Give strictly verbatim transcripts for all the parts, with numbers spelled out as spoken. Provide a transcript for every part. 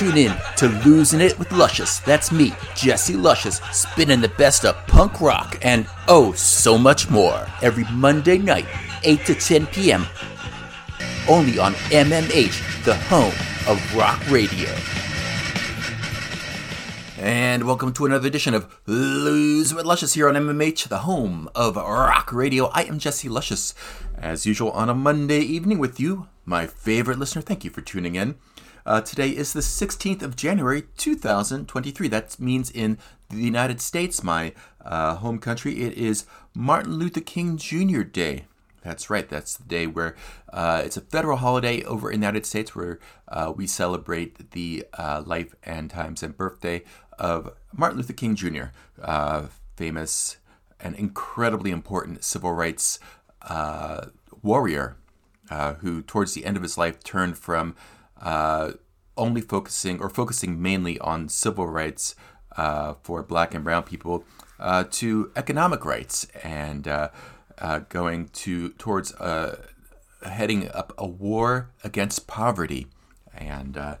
Tune in to Losing It with Luscious. That's me, Jesse Luscious, spinning the best of punk rock and oh so much more every Monday night, eight to ten p.m. only on M M H, the home of rock radio. And welcome to another edition of Lose with Luscious here on M M H, the home of rock radio. I am Jesse Luscious, as usual on a Monday evening with you, my favorite listener. Thank you for tuning in. Uh, today is the sixteenth of January, two thousand twenty-three. That means in the United States, my uh, home country, it is Martin Luther King Junior Day. That's right. That's the day where uh, it's a federal holiday over in the United States where uh, we celebrate the uh, life and times and birthday of Martin Luther King Junior, uh, famous and incredibly important civil rights uh, warrior uh, who towards the end of his life turned from uh, only focusing or focusing mainly on civil rights uh, for black and brown people uh, to economic rights and uh Uh, going to towards uh, heading up a war against poverty. And uh,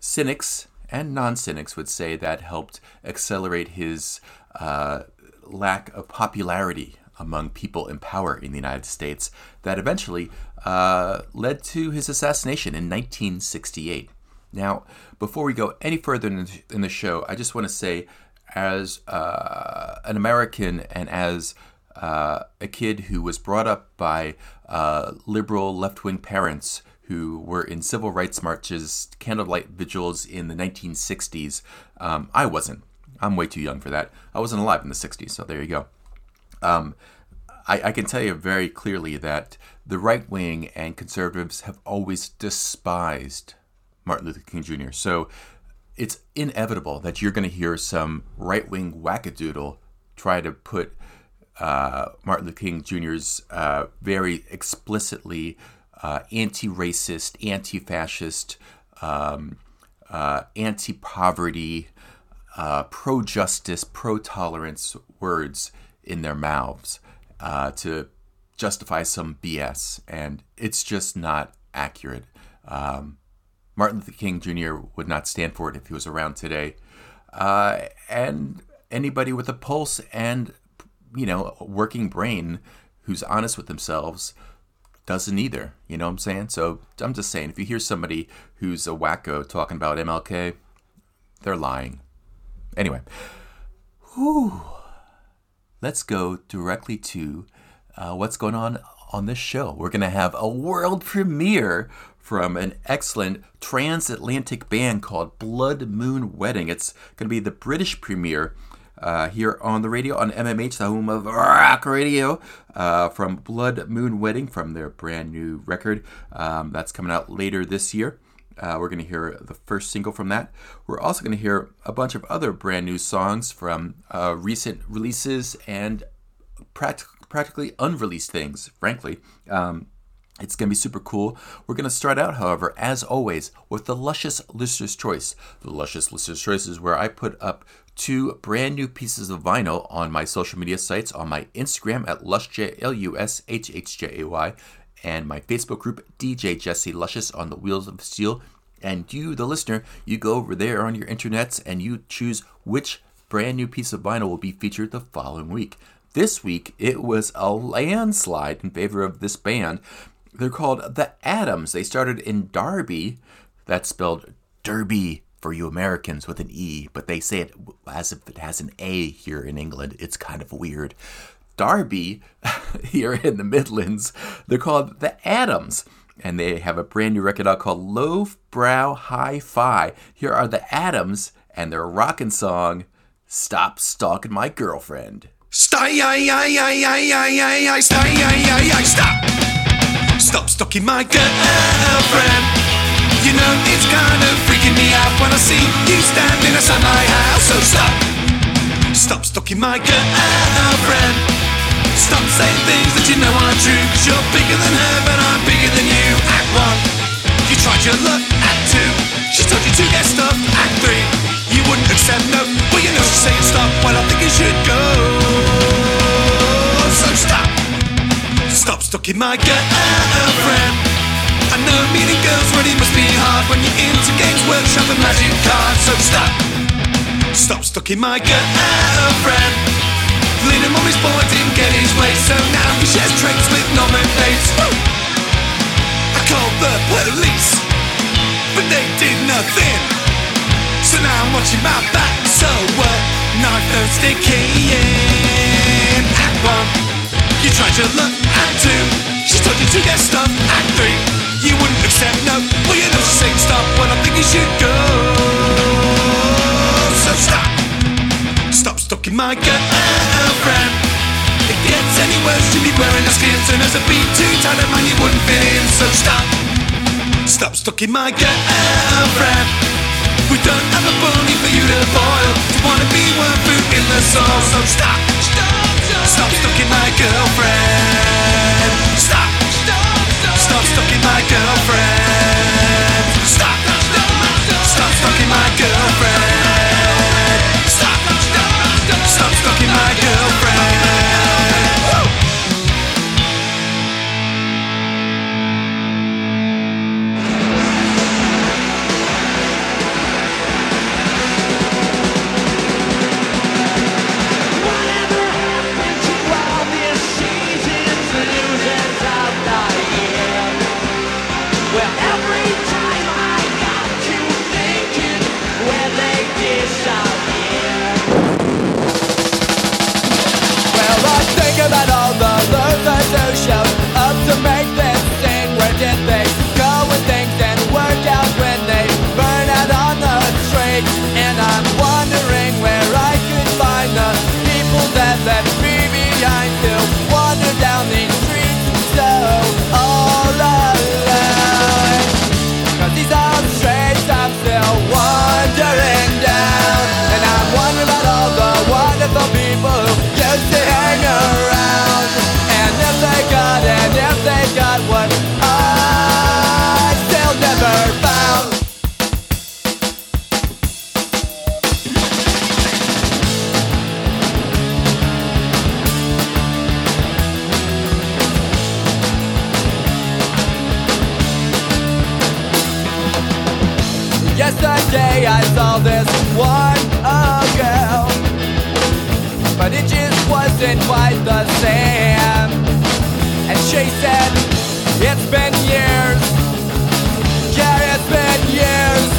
cynics and non-cynics would say that helped accelerate his uh, lack of popularity among people in power in the United States that eventually uh, led to his assassination in nineteen sixty-eight. Now, before we go any further in the show, I just want to say as uh, an American and as Uh, a kid who was brought up by uh, liberal left-wing parents who were in civil rights marches, candlelight vigils in the nineteen sixties. Um, I wasn't. I'm way too young for that. I wasn't alive in the sixties, so there you go. Um, I, I can tell you very clearly that the right wing and conservatives have always despised Martin Luther King Junior So it's inevitable that you're going to hear some right-wing wackadoodle try to put Uh, Martin Luther King Junior's uh, very explicitly uh, anti-racist, anti-fascist, um, uh, anti-poverty, uh, pro-justice, pro-tolerance words in their mouths uh, to justify some B S. And it's just not accurate. Um, Martin Luther King Junior would not stand for it if he was around today. Uh, and anybody with a pulse and you know, a working brain who's honest with themselves doesn't either. You know what I'm saying? So I'm just saying, if you hear somebody who's a wacko talking about M L K, they're lying. Anyway, whew. Let's go directly to uh, what's going on on this show. We're going to have a world premiere from an excellent transatlantic band called Blood Moon Wedding. It's going to be the British premiere Uh, here on the radio, on M M H, the home of rock radio, uh, from Blood Moon Wedding, from their brand new record. Um, that's coming out later this year. Uh, we're going to hear the first single from that. We're also going to hear a bunch of other brand new songs from uh, recent releases and pract- practically unreleased things, frankly. Um, it's going to be super cool. We're going to start out, however, as always, with the Luscious Listener's Choice. The Luscious Listener's Choice is where I put up two brand new pieces of vinyl on my social media sites, on my Instagram at Lushjay, L U S H H J A Y, and my Facebook group, D J Jesse Luscious on the Wheels of Steel. And you, the listener, you go over there on your internets and you choose which brand new piece of vinyl will be featured the following week. This week, it was a landslide in favor of this band. They're called The Adams. They started in Derby. That's spelled Derby for you Americans with an E, but they say it as if it has an A here in England. It's kind of weird. Derby, here in the Midlands, they're called The Adams, and they have a brand new record out called Low Brow Hi-Fi. Here are The Adams and their rockin' song, Stop Stalking My Girlfriend. Stay, ay, ay, ay, ay, ay, ay, stay, ay, ay, ay, stop! Stop stalking my girlfriend! You know, it's kind of freaking me out when I see you stand in a sunlight house. So stop, stop stalking my girlfriend. Stop saying things that you know aren't true, cause you're bigger than her, but I'm bigger than you. Act one, you tried your luck. Act two, she told you to get stuffed. Act three, you wouldn't accept no. Well, you know she's saying stop, well I think you should go. So stop, stop stalking my girlfriend. I know meeting girls really must be hard. hard when you're into Games Workshop and Magic cards. So stop, stop stucking my girlfriend. Little mummy's boy didn't get his way, so now he shares traits with nominates. I called the police, but they did nothing. So now I'm watching my back, so what? Knife don't stick in. Act one, you tried to look. Act two, she told you to get stuffed. Act three, you wouldn't accept no. Well, you know she's saying stop when I think you should go. So stop, stop stalking my girlfriend. It gets any worse, you'll be wearing a skeleton as a beat too tight a man you wouldn't fit in. So stop, stop stalking my girlfriend. We don't have a bunny for you to boil, to wanna be one boot in the soil. So stop, stop, stop, stop stalking my girlfriend. Stop, stop, stop, stop stalking my girlfriend. Stop, stop, stop stalking my girlfriend. Stop, stop, stop, stop stalking my girlfriend. About all the losers who showed up to make this thing. Where did they go with things and work out when they burn out on the street? And I'm wondering where I could find the people that left me behind to wander down these streets so all alone. Cause these are the streets I'm still wandering down, and I'm wondering about all the wonderful people who used to hang around. And if they got what I still never found. Yesterday I saw this one oh girl, but it just wasn't quite the same. And she said, it's been years, yeah, it's been years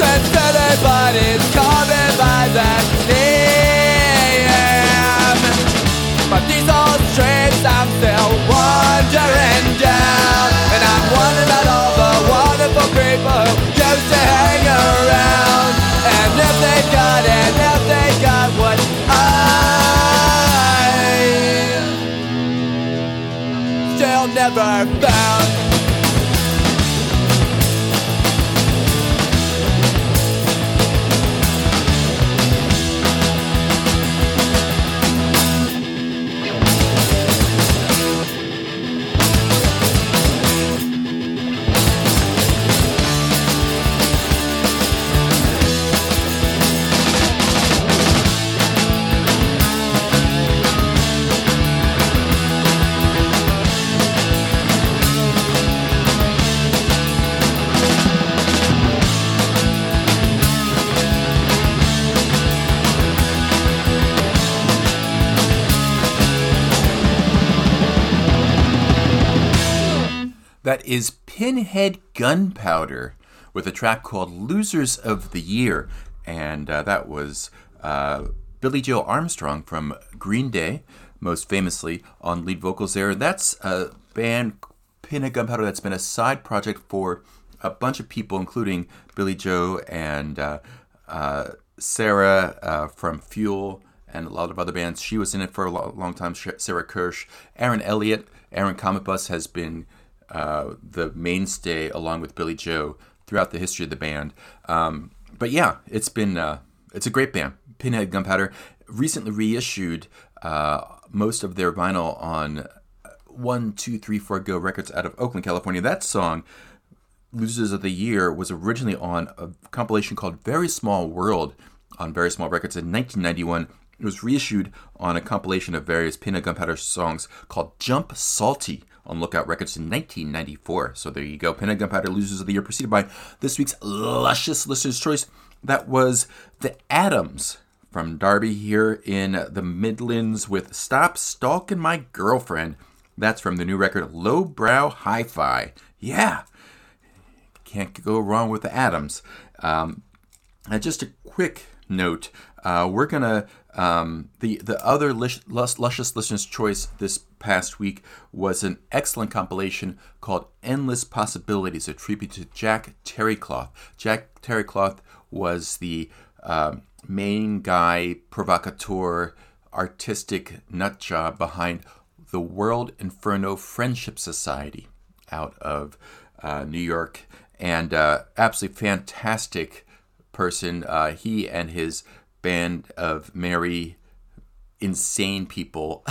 since anybody's coming by that name. But these old streets I'm still wandering down, and I'm wondering about all the wonderful people who used to hang around. And if they got, and if they got what I still never found. That is Pinhead Gunpowder with a track called Losers of the Year. And uh, that was uh, Billy Joe Armstrong from Green Day, most famously on lead vocals there. That's a band, Pinhead Gunpowder, that's been a side project for a bunch of people, including Billy Joe and uh, uh, Sarah uh, from Fuel and a lot of other bands. She was in it for a long, long time, Sarah Kirsch. Aaron Elliott, Aaron Comet Bus has been... Uh, the mainstay along with Billy Joe throughout the history of the band. Um, but yeah, it's been uh, it's a great band. Pinhead Gunpowder recently reissued uh, most of their vinyl on one, two, three, four Go Records out of Oakland, California. That song, Losers of the Year, was originally on a compilation called Very Small World on Very Small Records in nineteen ninety-one. It was reissued on a compilation of various Pinhead Gunpowder songs called Jump Salty on Lookout Records in nineteen ninety-four. So there you go. Pinhead Gunpowder, Losers of the Year, preceded by this week's Luscious Listener's Choice. That was The Adams from Derby here in the Midlands with Stop Stalking My Girlfriend. That's from the new record, Lowbrow Hi-Fi. Yeah, can't go wrong with The Adams. Um, and just a quick note, uh, we're going to... Um, the, the other Lush, Lush, Luscious Listener's Choice this past week was an excellent compilation called Endless Possibilities, a tribute to Jack Terrycloth. Jack Terrycloth was the uh, main guy, provocateur, artistic nutjob behind the World Inferno Friendship Society out of uh, New York. And uh, absolutely fantastic person. Uh, he and his band of merry, insane people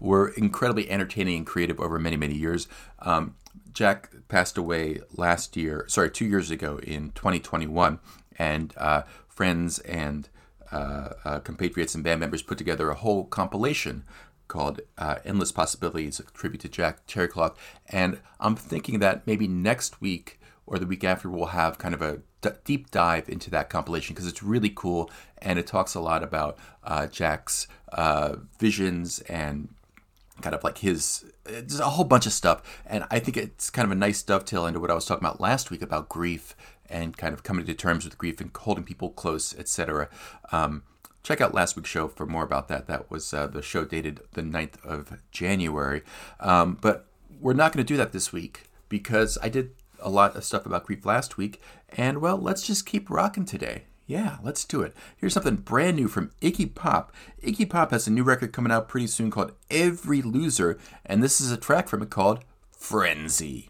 were incredibly entertaining and creative over many, many years. Um, Jack passed away last year, sorry, two years ago in twenty twenty-one, and uh, friends and uh, uh, compatriots and band members put together a whole compilation called uh, Endless Possibilities, a tribute to Jack Terrycloth. And I'm thinking that maybe next week or the week after we'll have kind of a d- deep dive into that compilation, because it's really cool and it talks a lot about uh, Jack's uh, visions and kind of like his, just a whole bunch of stuff. And I think it's kind of a nice dovetail into what I was talking about last week about grief and kind of coming to terms with grief and holding people close, et cetera. Um, check out last week's show for more about that. That was uh, the show dated the ninth of January. Um, but we're not going to do that this week because I did a lot of stuff about grief last week, and well, let's just keep rocking today. Yeah, let's do it. Here's something brand new from Iggy Pop. Iggy Pop has a new record coming out pretty soon called Every Loser, and this is a track from it called Frenzy.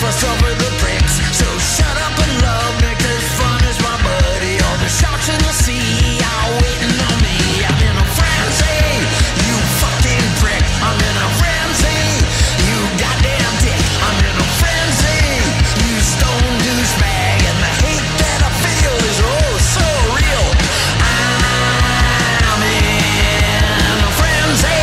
I suffer the pricks, so shut up and love me, 'cause fun is my buddy. All the sharks in the sea are waiting on me. I'm in a frenzy, you fucking prick. I'm in a frenzy, you goddamn dick. I'm in a frenzy, you stone douchebag. And the hate that I feel is oh so real. I'm in a frenzy.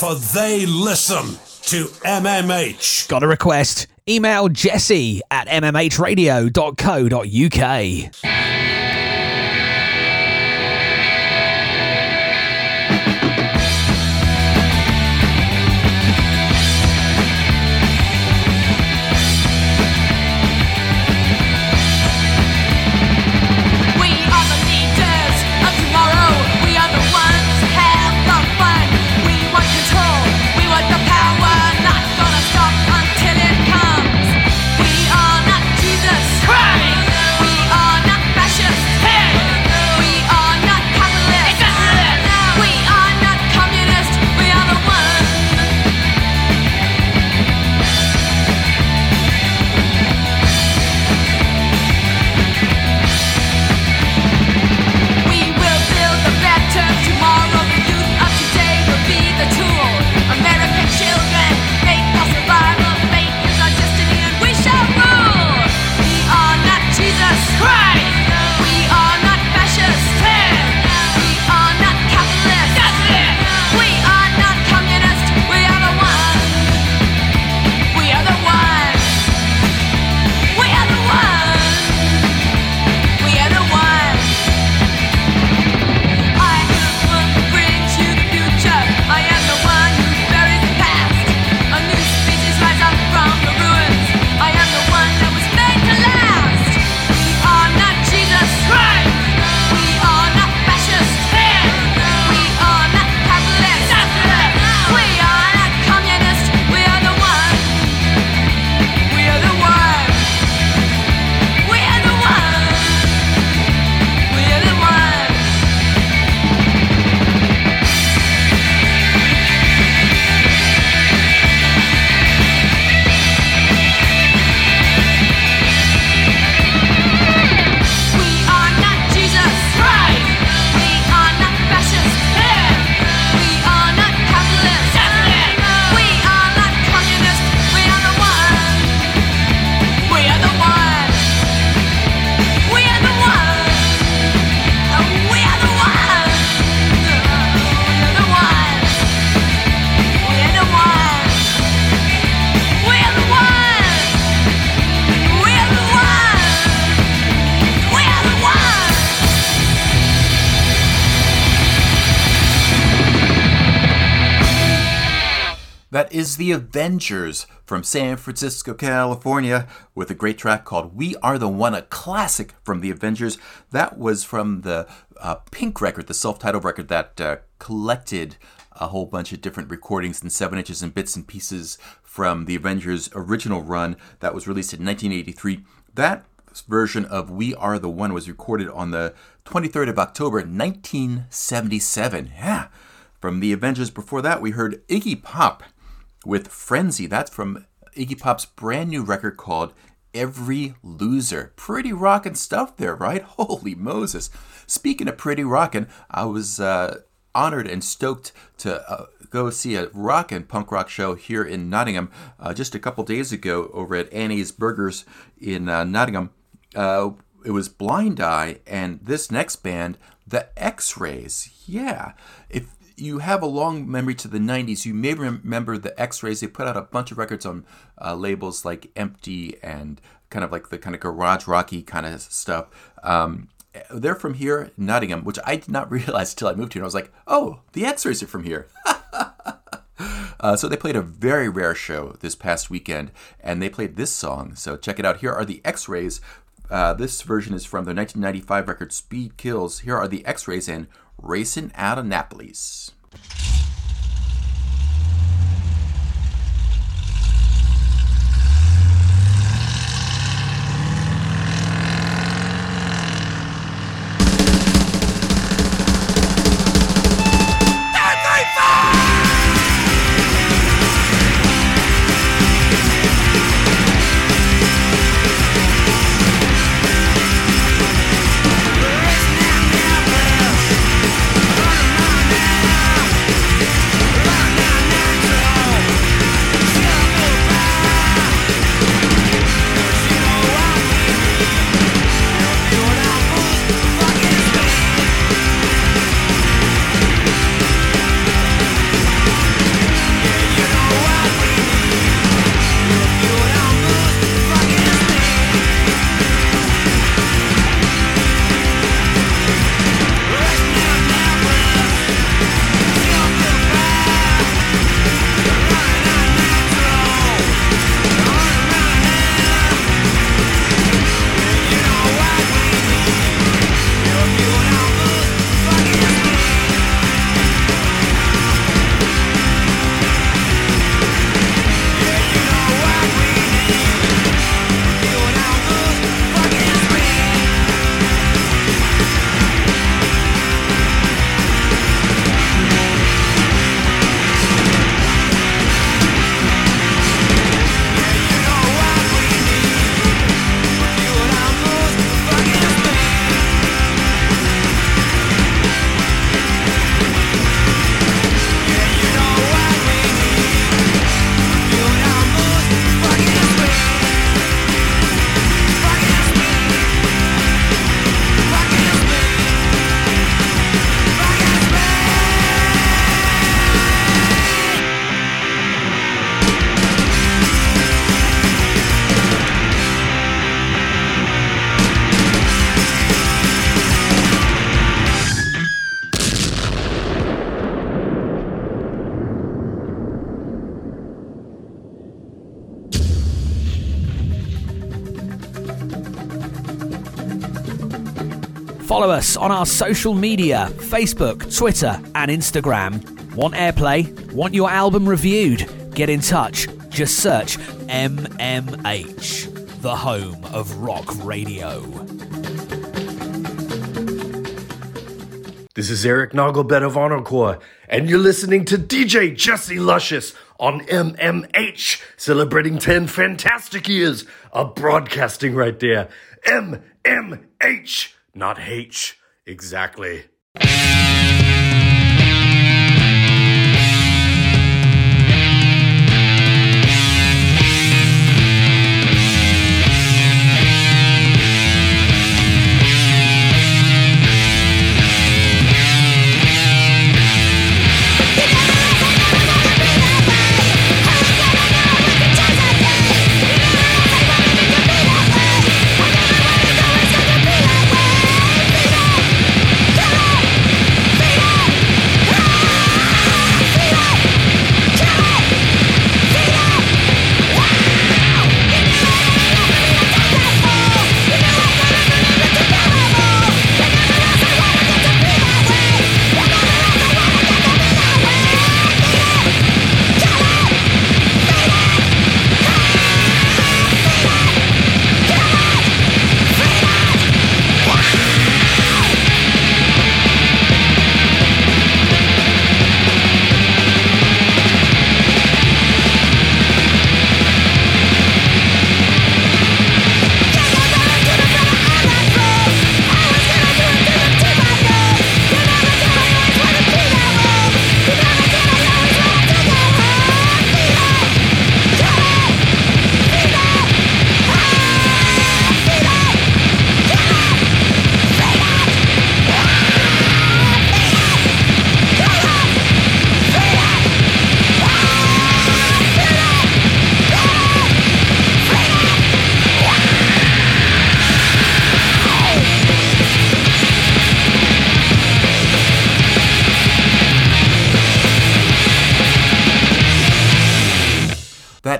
for they listen to M M H. Got a request? Email Jesse at m m h radio dot co dot u k. Is The Avengers from San Francisco, California, with a great track called We Are The One, a classic from The Avengers. That was from the uh, Pink record, the self-titled record that uh, collected a whole bunch of different recordings and seven inches and bits and pieces from The Avengers' original run that was released in nineteen eighty-three. That version of We Are The One was recorded on the twenty-third of October, nineteen seventy-seven. Yeah, from The Avengers. Before that, we heard Iggy Pop with Frenzy. That's from Iggy Pop's brand new record called Every Loser. Pretty rockin' stuff there, right? Holy Moses. Speaking of pretty rockin', I was uh, honored and stoked to uh, go see a rock and punk rock show here in Nottingham uh, just a couple days ago over at Annie's Burgers in uh, Nottingham. Uh, it was Blind Eye and this next band, The X-Rays. Yeah. If you have a long memory to the nineties, you may remember The X-Rays. They put out a bunch of records on uh, labels like Empty and kind of like the kind of garage rocky kind of stuff. Um, they're from here, Nottingham, which I did not realize until I moved here. And I was like, oh, The X-Rays are from here. uh, so they played a very rare show this past weekend, and they played this song. So check it out. Here are The X-Rays. Uh, this version is from their nineteen ninety-five record, Speed Kills. Here are The X-Rays and Racing Out of Annapolis. Yeah. Follow us on our social media, Facebook, Twitter and Instagram. Want airplay? Want your album reviewed? Get in touch. Just search M M H, the home of rock radio. This is Eric Nagelbed of Honorcore, and you're listening to D J Jesse Luscious on M M H, celebrating ten fantastic years of broadcasting right there. M M H, not H, exactly.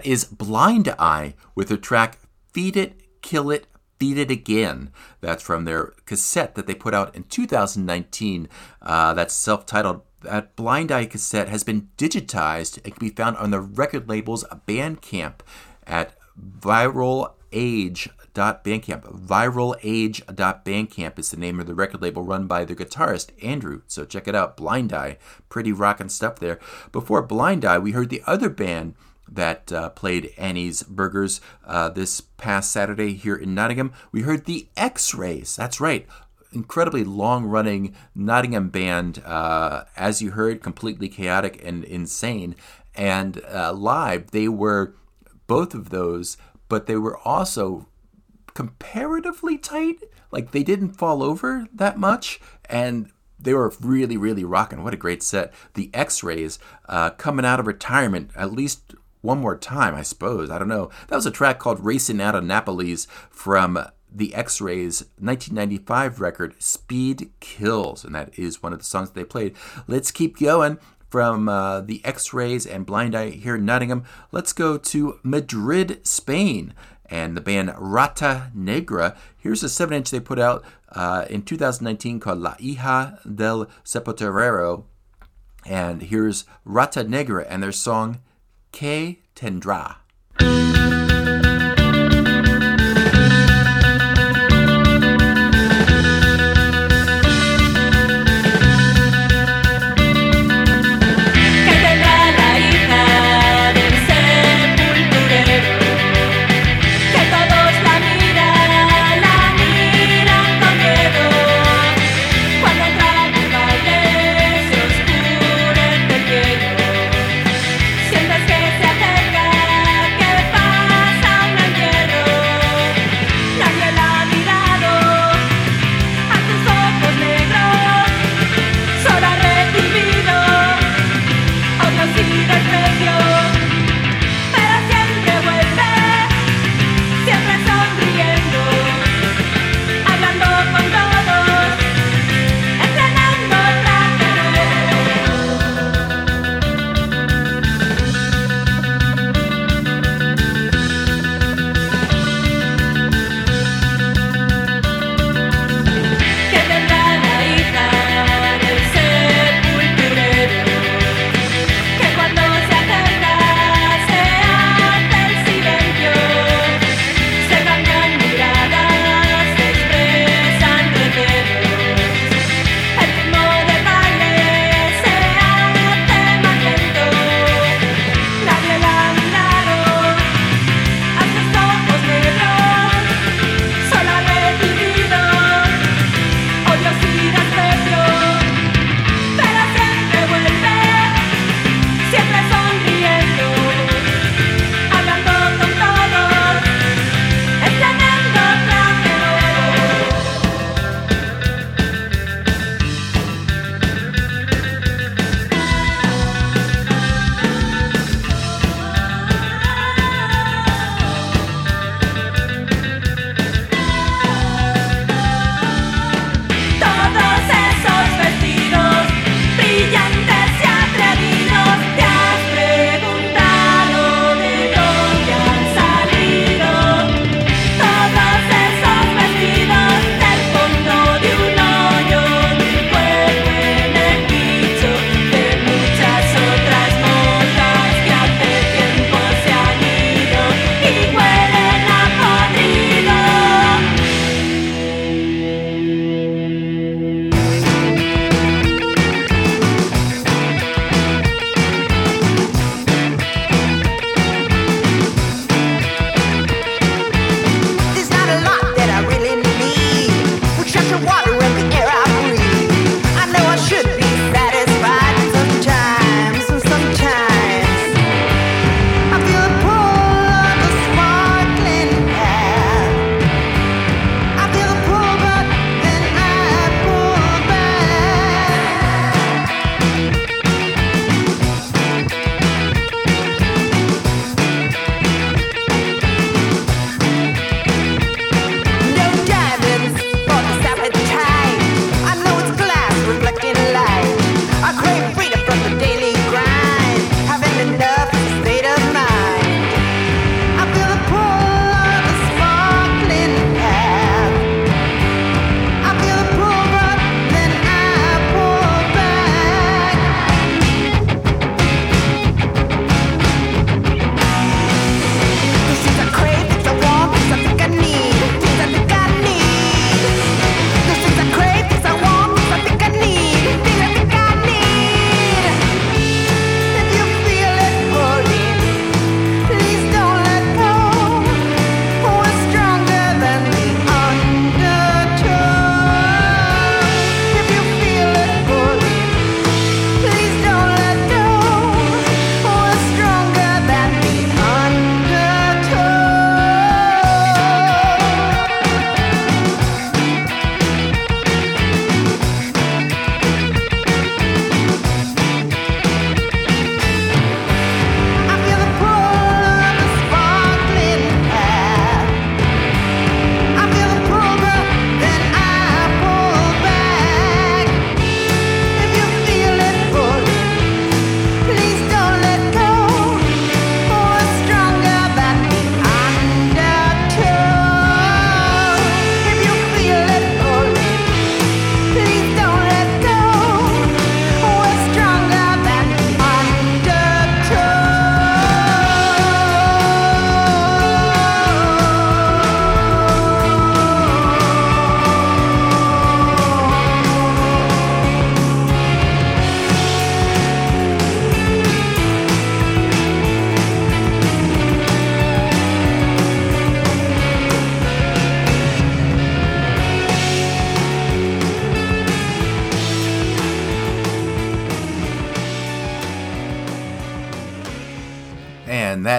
Is Blind Eye with the track Feed It, Kill It, Feed It Again. That's from their cassette that they put out in two thousand nineteen. Uh, that's self-titled. That Blind Eye cassette has been digitized. It can be found on the record label's Bandcamp at viralage dot com. Bandcamp. viralage dot bandcamp is the name of the record label run by the guitarist Andrew. So check it out, Blind Eye. Pretty rockin' stuff there. Before Blind Eye, we heard the other band that uh, played Annie's Burgers uh, this past Saturday here in Nottingham. We heard the X-Rays. That's right. Incredibly long-running Nottingham band, uh, as you heard, completely chaotic and insane. And uh, live, they were both of those, but they were also comparatively tight. Like, they didn't fall over that much, and they were really, really rocking. What a great set. The X-Rays, uh, coming out of retirement, at least one more time, I suppose. I don't know. That was a track called Racing Out of Napolis from the X-Rays' nineteen ninety-five record, Speed Kills. And that is one of the songs that they played. Let's keep going from uh, the X-Rays and Blind Eye here in Nottingham. Let's go to Madrid, Spain, and the band Rata Negra. Here's a seven-inch they put out uh, in two thousand nineteen called La Hija del Sepulturero. And here's Rata Negra and their song Que Tendrá. Bye.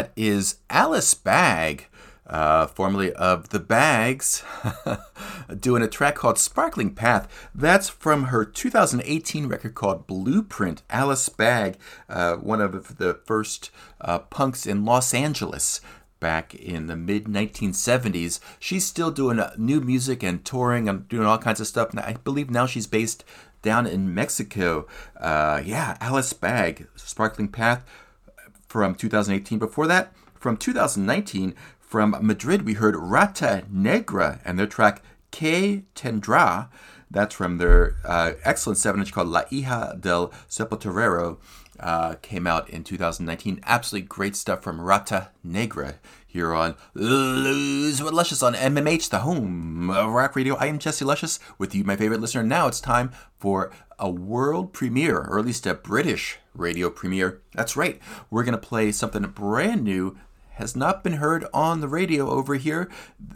that is Alice Bag, uh, formerly of The Bags, doing a track called Sparkling Path. That's from her two thousand eighteen record called Blueprint. Alice Bag, uh, one of the first uh, punks in Los Angeles back in the mid nineteen seventies. She's still doing new music and touring and doing all kinds of stuff. I believe now she's based down in Mexico. Uh, yeah, Alice Bag, Sparkling Path from two thousand eighteen. Before that, from two thousand nineteen, from Madrid, we heard Rata Negra and their track Que Tendrá. That's from their uh, excellent seven-inch called La Hija del Sepulturero. Uh, came out in two thousand nineteen. Absolutely great stuff from Rata Negra here on Lose with Luscious on M M H, the home of rock radio. I am Jesse Luscious with you, my favorite listener. Now it's time for a world premiere, or at least a British radio premiere. That's right. We're going to play something brand new, has not been heard on the radio over here.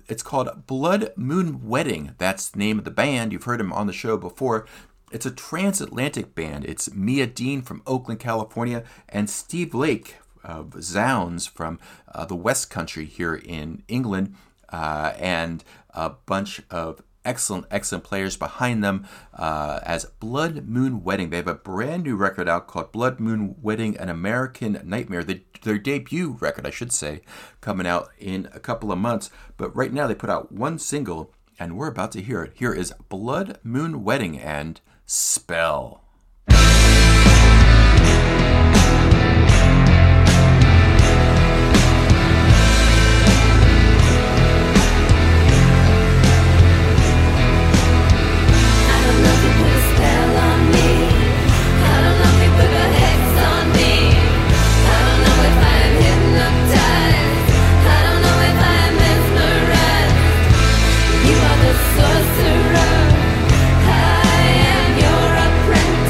It's called Blood Moon Wedding. That's the name of the band. You've heard them on the show before. It's a transatlantic band. It's Mia Dean from Oakland, California, and Steve Lake of Zounds from uh, the West Country here in England, uh, and a bunch of excellent, excellent players behind them uh, as Blood Moon Wedding. They have a brand new record out called Blood Moon Wedding: An American Nightmare. They, their debut record, I should say, coming out in a couple of months. But right now they put out one single, and we're about to hear it. Here is Blood Moon Wedding and Spell. Sorcerer, I am your apprentice.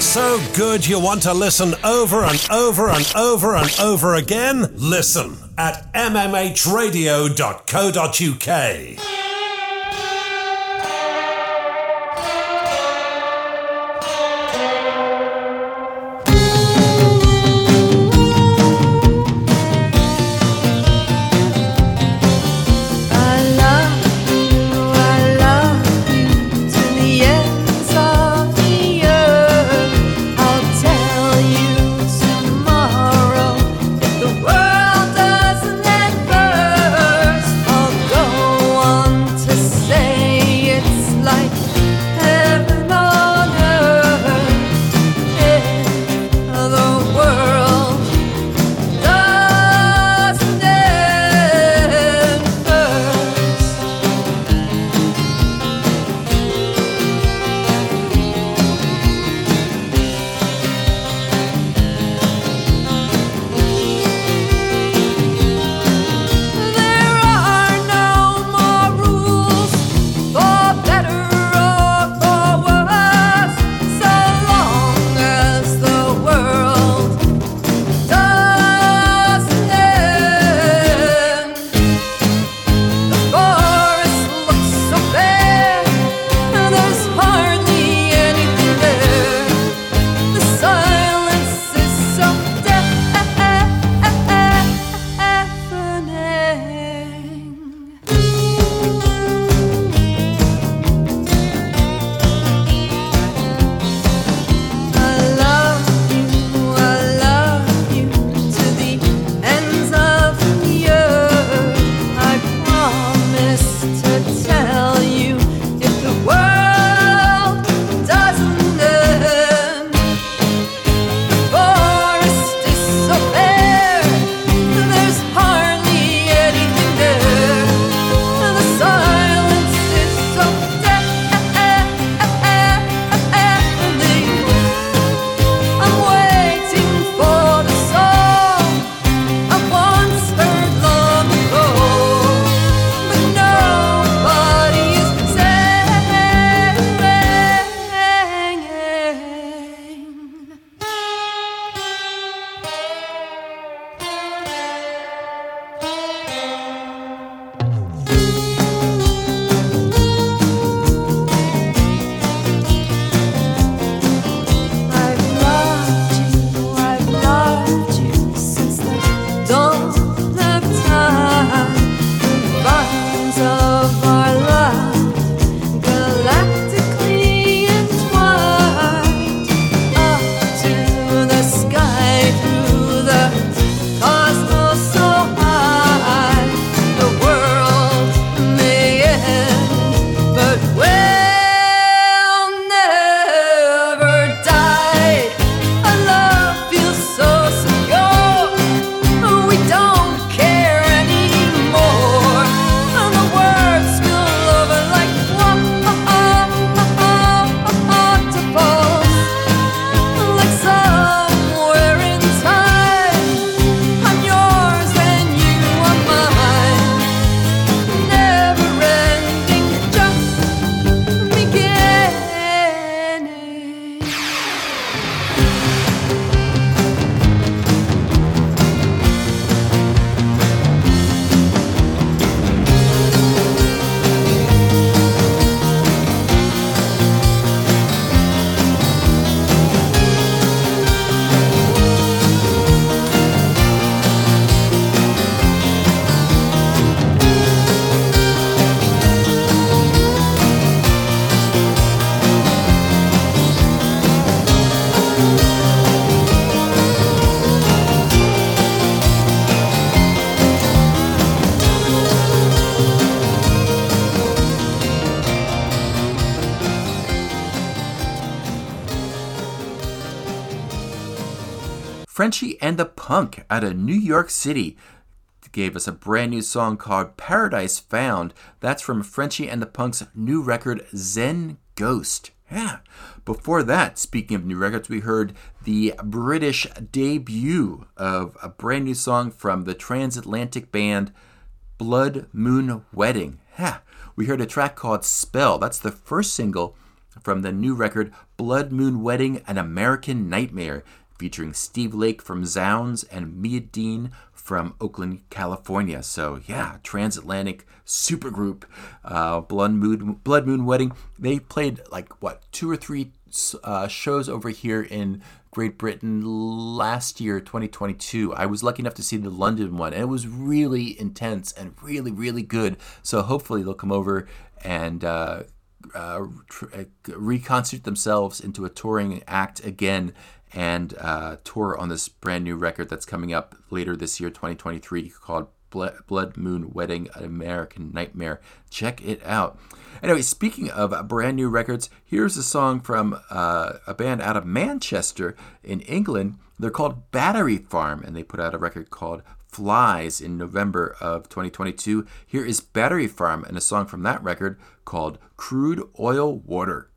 So good you want to listen over and over and over and over again? Listen at m m h radio dot co dot u k. Frenchie and the Punk out of New York City gave us a brand new song called Paradise Found. That's from Frenchie and the Punk's new record, Zen Ghost. Yeah. Before that, speaking of new records, we heard the British debut of a brand new song from the transatlantic band Blood Moon Wedding. Yeah. We heard a track called Spell. That's the first single from the new record Blood Moon Wedding: An American Nightmare, featuring Steve Lake from Zounds and Mia Dean from Oakland, California. So yeah, transatlantic supergroup, uh, Blood Moon, Blood Moon Wedding. They played like, what, two or three uh, shows over here in Great Britain last year, twenty twenty-two. I was lucky enough to see the London one, and it was really intense and really, really good. So hopefully they'll come over and uh, uh, reconstitute themselves into a touring act again, and uh, tour on this brand new record that's coming up later this year, twenty twenty-three, called Blood Moon Wedding: An American Nightmare. Check it out. Anyway, speaking of brand new records, here's a song from uh, a band out of Manchester in England. They're called Battery Farm, and they put out a record called Flies in November of twenty twenty-two. Here is Battery Farm and a song from that record called Crude Oil Water.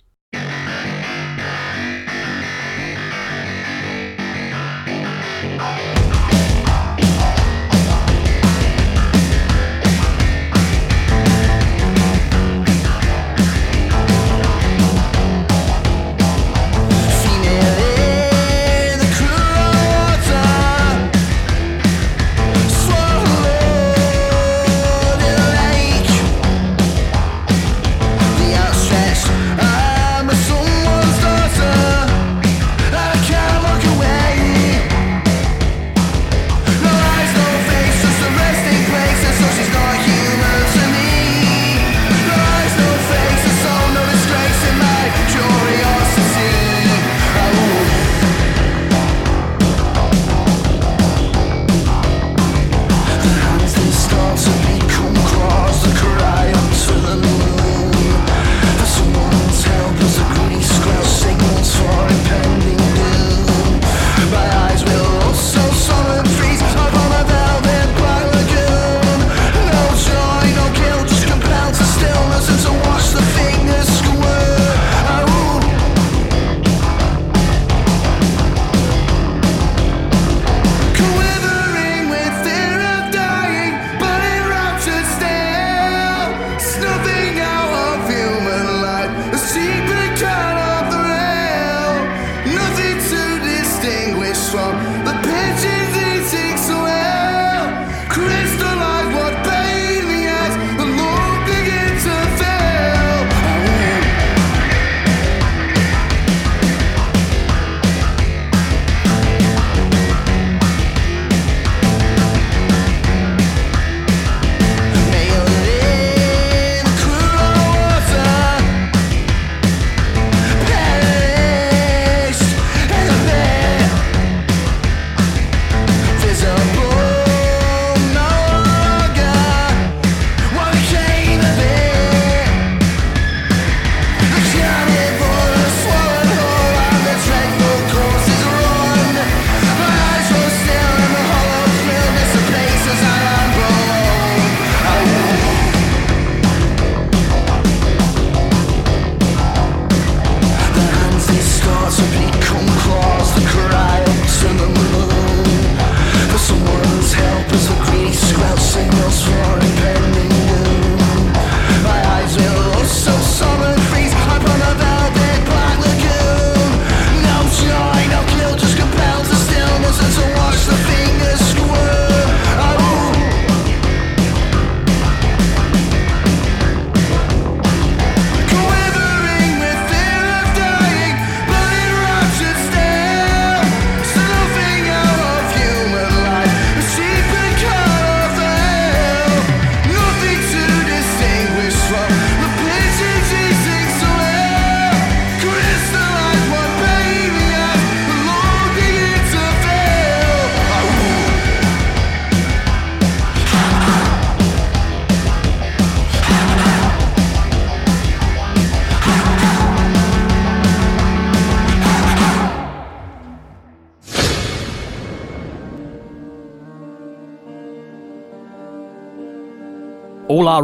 All our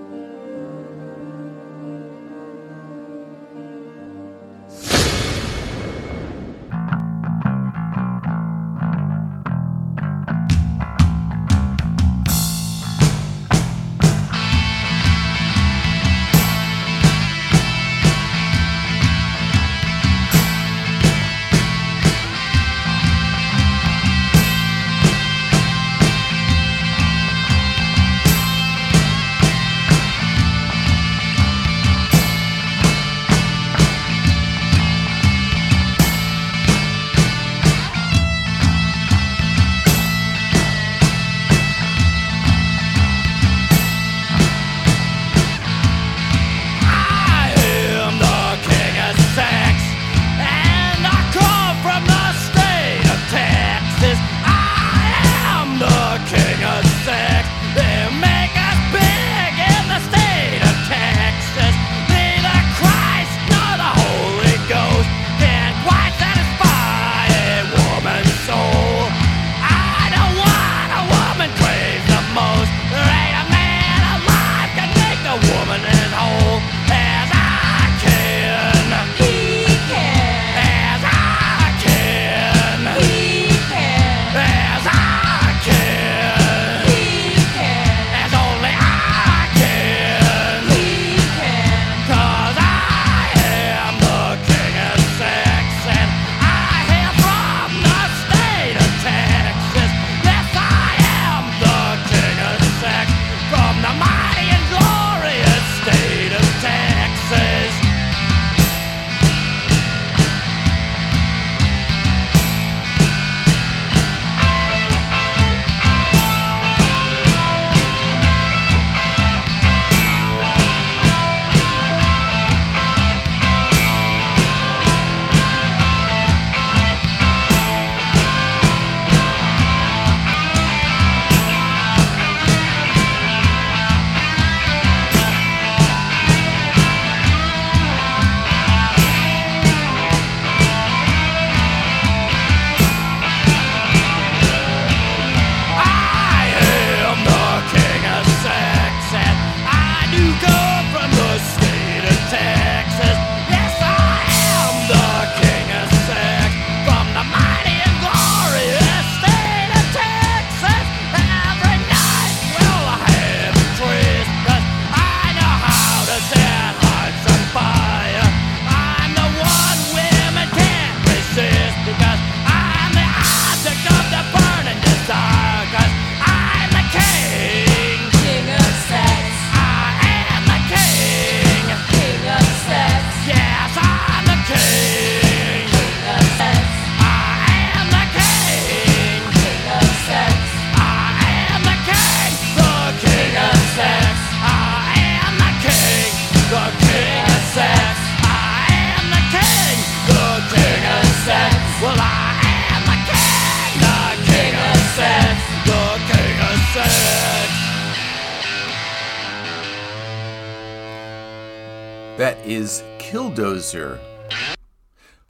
That is Killdozer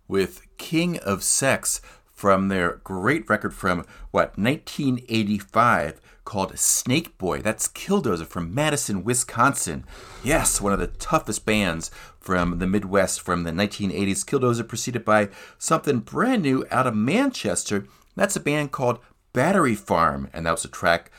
with King of Sex from their great record from, what, nineteen eighty-five called Snake Boy. That's Killdozer from Madison, Wisconsin. Yes, one of the toughest bands from the Midwest from the nineteen eighties. Killdozer preceded by something brand new out of Manchester. That's a band called Battery Farm, and that was a track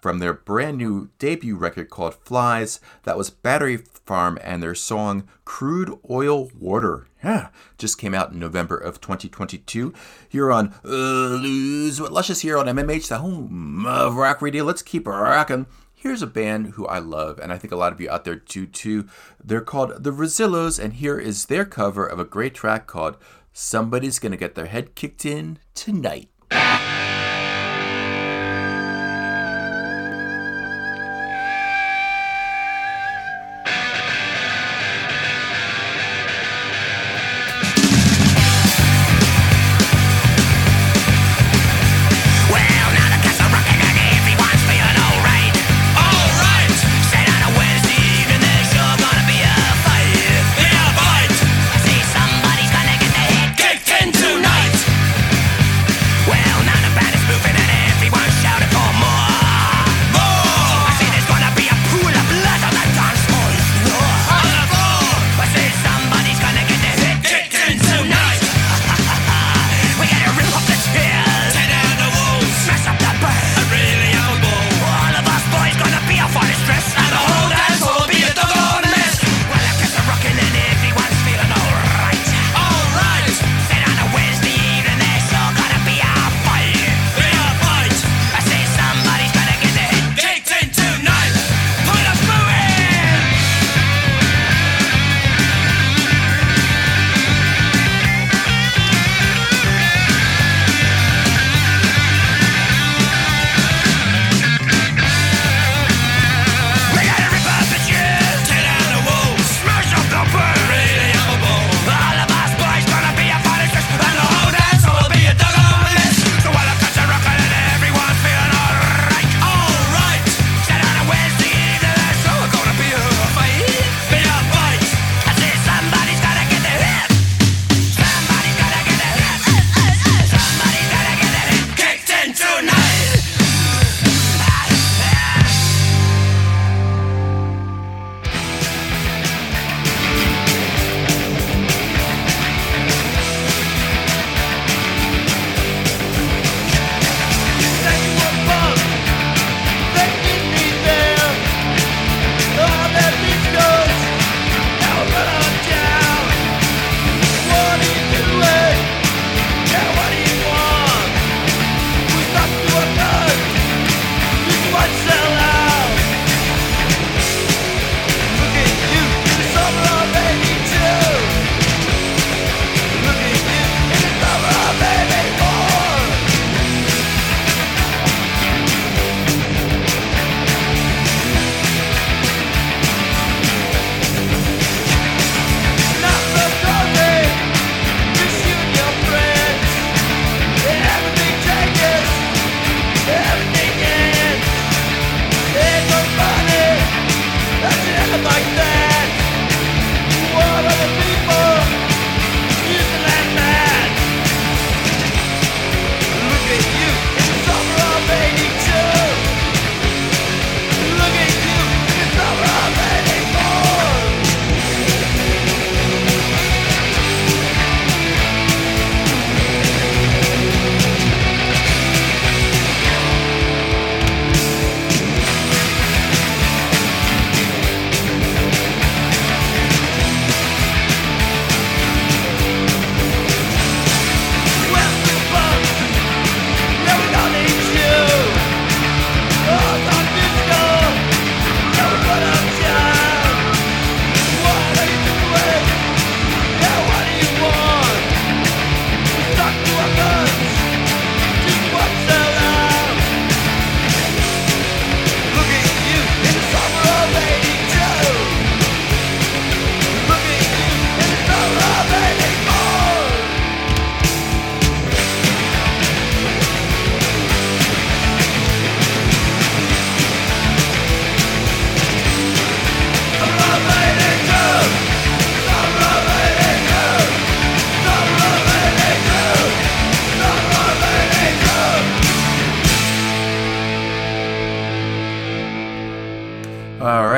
from their brand new debut record called Flies. That was Battery Farm and their song Crude Oil Water. Yeah, just came out in November of twenty twenty-two. You're on uh, Lose What Luscious here on M M H, the home of rock radio. Let's keep rocking. Here's a band who I love, and I think a lot of you out there do too. They're called The Rosillos, and here is their cover of a great track called Somebody's Gonna Get Their Head Kicked In Tonight. Well,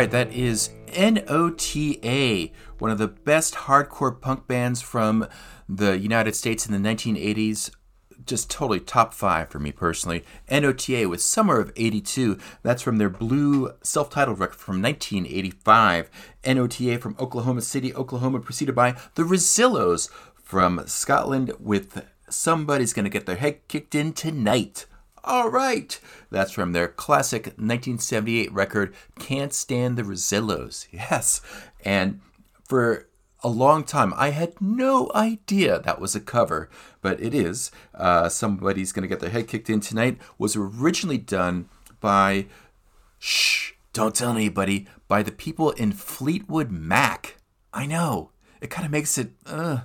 right, that is N O T A, one of the best hardcore punk bands from the United States in the nineteen eighties. Just totally top five for me personally. N O T A was Summer of eighty-two. That's from their Blue self-titled record from nineteen eighty-five. N O T A from Oklahoma City, Oklahoma, preceded by The Rosillos from Scotland with Somebody's Gonna Get Their Head Kicked In Tonight. All right. That's from their classic nineteen seventy-eight record, Can't Stand the Rosillos. Yes. And for a long time, I had no idea that was a cover, but it is. Uh, Somebody's Gonna Get Their Head Kicked In Tonight was originally done by, shh, don't tell anybody, by the people in Fleetwood Mac. I know, it kind of makes it, uh,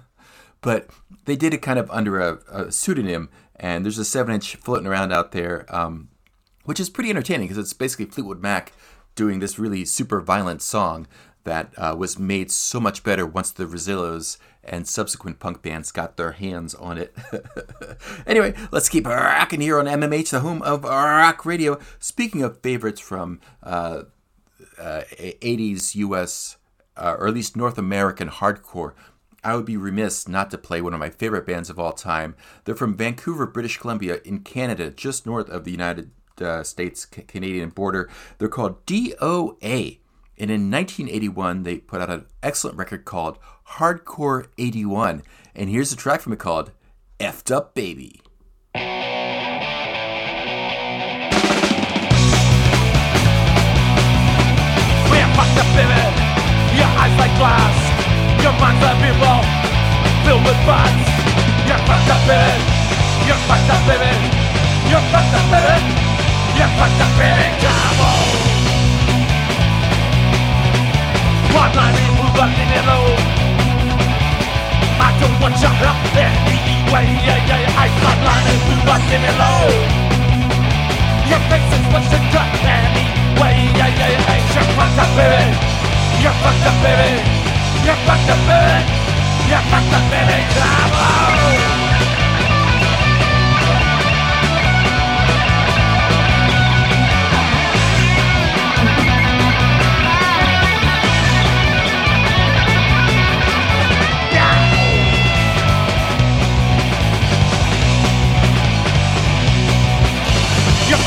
but they did it kind of under a, a pseudonym, and there's a seven inch floating around out there, um, which is pretty entertaining because it's basically Fleetwood Mac doing this really super violent song that uh, was made so much better once the Rosillos and subsequent punk bands got their hands on it. Anyway, let's keep rocking here on M M H, the home of rock radio. Speaking of favorites from uh, uh, eighties U S, uh, or at least North American hardcore, I would be remiss not to play one of my favorite bands of all time. They're from Vancouver, British Columbia in Canada, just north of the United uh, States-Canadian border. They're called D O A. And in nineteen eighty-one, they put out an excellent record called Hardcore eighty-one. And here's a track from it called Effed Up Baby. We're fucked up, baby. Your eyes like glass. Your mind's like people filled with bats. You're fucked up, baby. You're fucked up, baby. You're fucked up, baby. You're fucked up, baby. Come on. I'm not even moving in the I don't want your help there anyway. Yeah, yeah, yeah. I'm not even moving in the your face is what you got anyway. Yeah, yeah, yeah. Hey, you're fucked up, baby. You're fucked up, baby. You're fucked up, baby. You're fucked up, baby. Come on.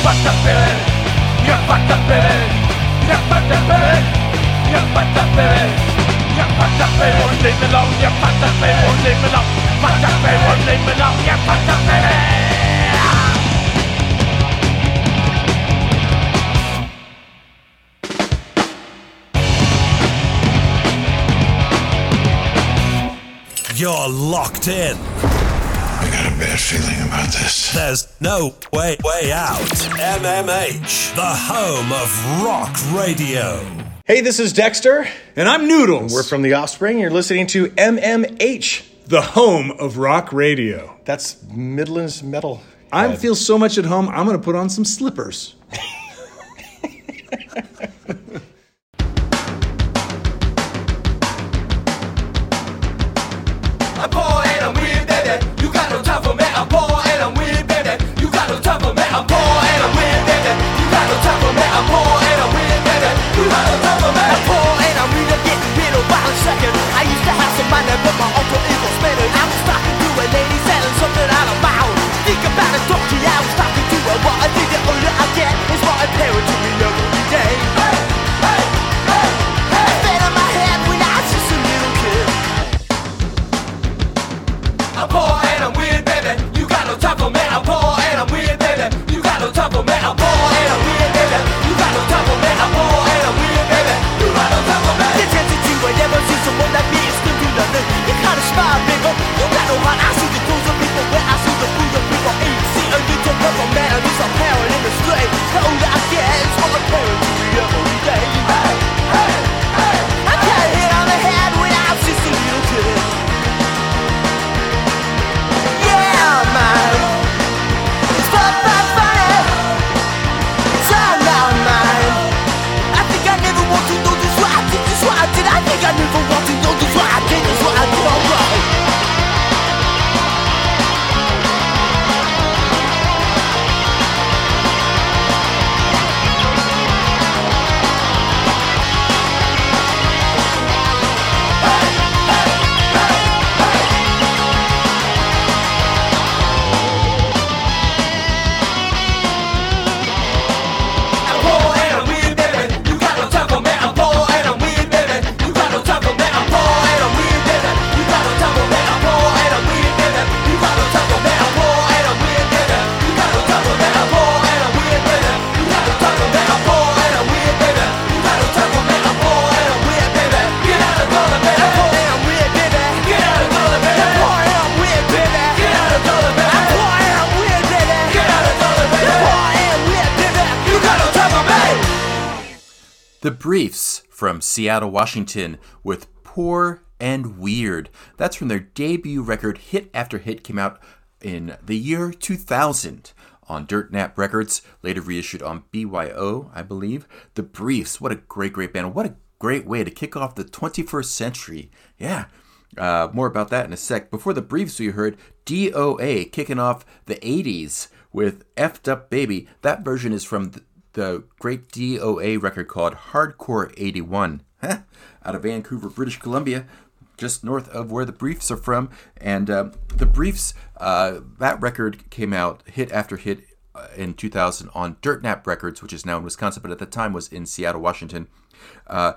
You're fucked up, baby. You're fucked up, baby. You're fucked up, baby. You're fucked up, baby. You're fucked up, baby. Won't leave me alone. You're fucked up, baby. Won't leave me alone. Fucked up, baby. Won't leave me alone. You're fucked up, baby. You're locked in. Bad feeling about this. There's no way, way out. M M H, the home of rock radio. Hey, this is Dexter. And I'm Noodles. And we're from The Offspring. You're listening to M M H, the home of rock radio. That's Midlands metal. I feel so much at home, I'm going to put on some slippers. I never want to know just what I did, just what I did, alright. The Briefs from Seattle, Washington, with Poor and Weird. That's from their debut record, Hit After Hit, came out in the year two thousand on Dirt Nap Records, later reissued on B Y O, I believe. The Briefs, what a great, great band. What a great way to kick off the twenty-first century. Yeah, uh, more about that in a sec. Before The Briefs, we heard D O A kicking off the eighties with F'd Up Baby. That version is from the, the great D O A record called Hardcore eighty-one, huh? Out of Vancouver, British Columbia, just north of where the Briefs are from. And uh, the Briefs, uh, that record came out Hit After Hit uh, in two thousand on Dirt Nap Records, which is now in Wisconsin, but at the time was in Seattle, Washington. Uh,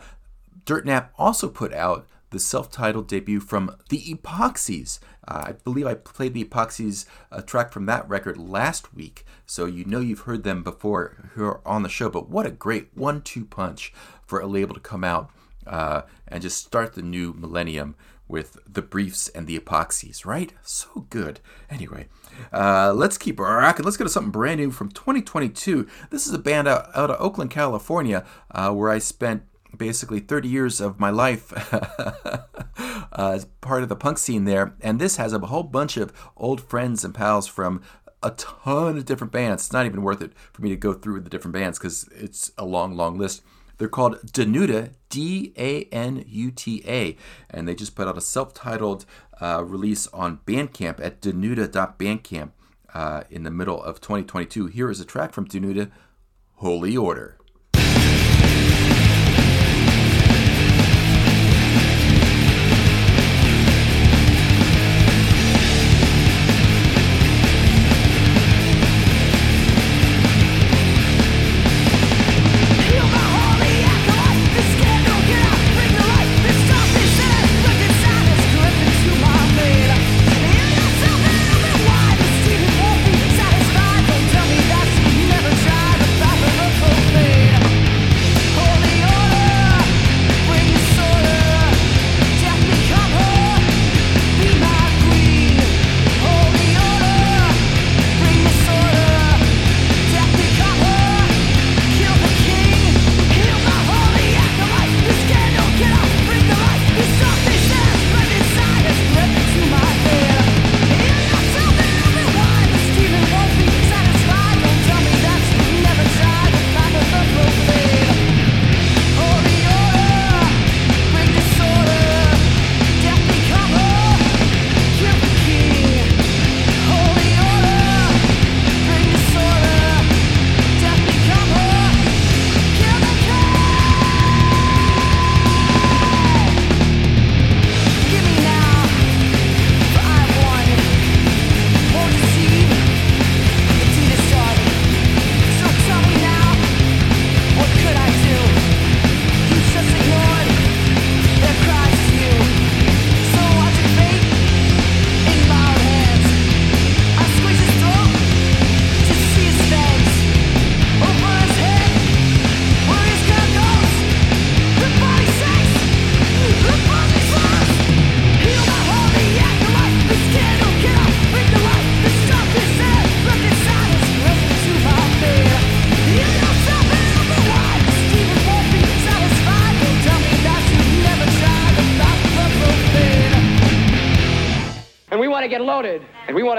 Dirt Nap also put out the self-titled debut from The Epoxies. Uh, I believe I played The Epoxies, a track from that record last week, so you know you've heard them before here on the show, but what a great one two punch for a label to come out Uh, and just start the new millennium with The Briefs and The Epoxies, right? So good. Anyway, uh, let's keep rocking. Let's go to something brand new from twenty twenty-two. This is a band out, out of Oakland, California, uh, where I spent basically thirty years of my life uh, as part of the punk scene there. And this has a whole bunch of old friends and pals from a ton of different bands. It's not even worth it for me to go through the different bands because it's a long, long list. They're called Danuta, D A N U T A, and they just put out a self-titled uh, release on Bandcamp at danuta dot bandcamp uh, in the middle of twenty twenty-two. Here is a track from Danuta, Holy Order.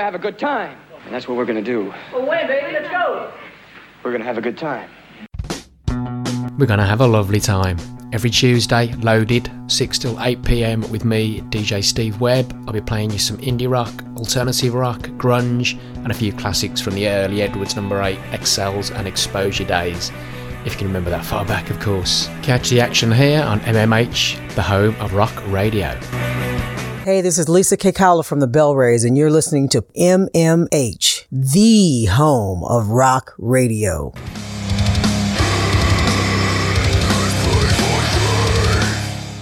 Have a good time. And that's what we're gonna do. Well, wait, baby, let's go. We're gonna have a good time. We're gonna have a lovely time. Every Tuesday, loaded, six till eight p.m. with me, D J Steve Webb. I'll be playing you some indie rock, alternative rock, grunge, and a few classics from the early Edwards Number eight, Excels, and Exposure days. If you can remember that far back, of course. Catch the action here on M M H, the home of rock radio. Hey, this is Lisa Kekala from the Bell Rays, and you're listening to M M H, the home of rock radio.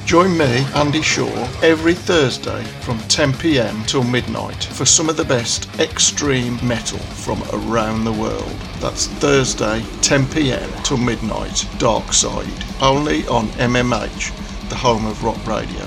Join me, Andy Shaw, every Thursday from ten p.m. till midnight for some of the best extreme metal from around the world. That's Thursday, ten p.m. till midnight, Dark Side, only on M M H, the home of rock radio.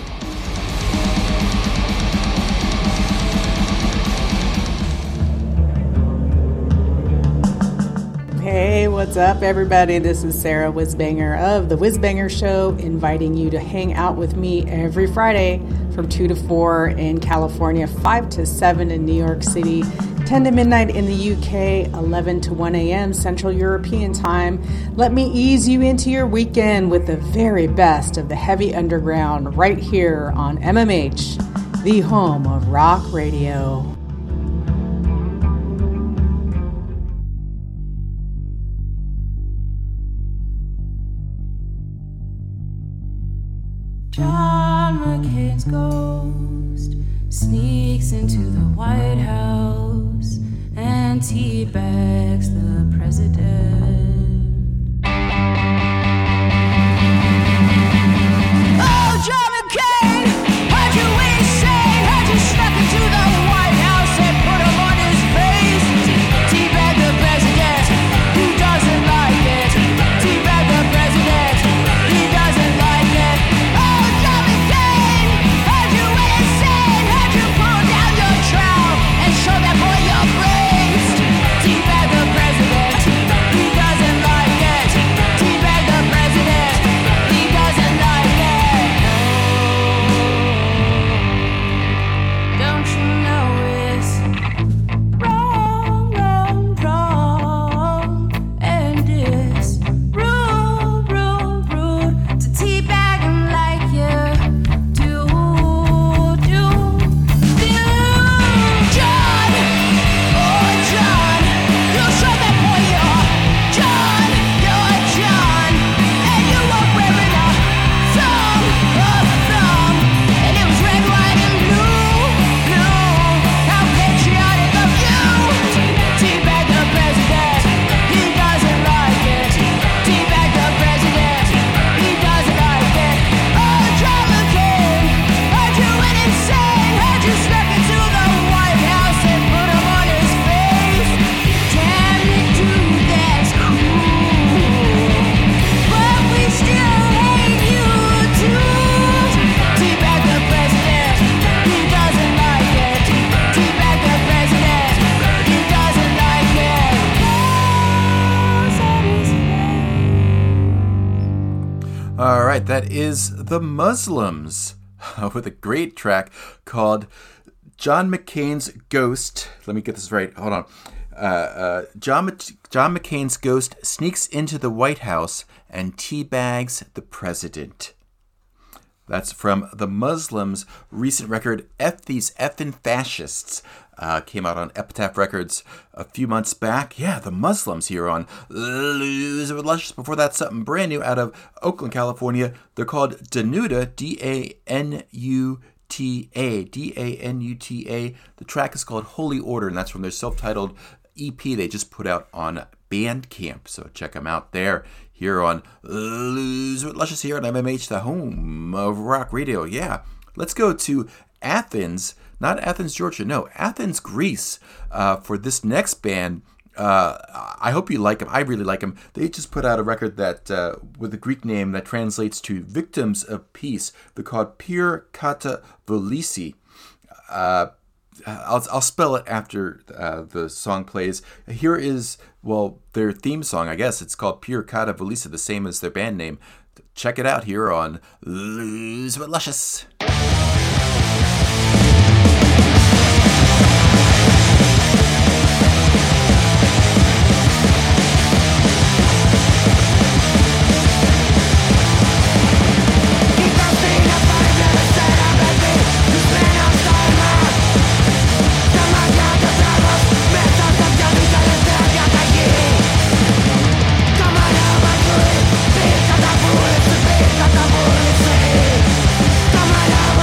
What's up, everybody? This is Sarah Whizbanger of The Whizbanger Show, inviting you to hang out with me every Friday from two to four in California, five to seven in New York City, ten to midnight in the U K, eleven to one a.m. Central European Time. Let me ease you into your weekend with the very best of the heavy underground right here on M M H, the home of rock radio. John McCain's ghost sneaks into the White House and teabags the president. Oh, John McCain, heard you insane, heard you snuck into the White House and put him on his face. Teabag the president, who doesn't like it? Teabag the president, he doesn't like it. That is The Muslims with a great track called John McCain's Ghost. Let me get this right. Hold on. Uh, uh, John, John McCain's Ghost sneaks into the White House and teabags the president. That's from The Muslims' recent record, F These Effin' Fascists. Uh, came out on Epitaph Records a few months back. Yeah, The Muslims here on Loser with Luscious. Before that, something brand new out of Oakland, California. They're called Danuta, D A N U T A. D A N U T A. The track is called Holy Order, and that's from their self-titled E P they just put out on Bandcamp. So check them out there. Here on Loser with Luscious here on M M H, the home of rock radio. Yeah, let's go to Athens. Not Athens, Georgia, no, Athens, Greece, uh, for this next band. Uh, I hope you like them. I really like them. They just put out a record that uh, with a Greek name that translates to Victims of Peace. They're called Pier Kata Volisi. Uh, I'll, I'll spell it after uh, the song plays. Here is, well, their theme song, I guess. It's called Pier Kata Volisi, the same as their band name. Check it out here on Loser with Luscious. Come on out.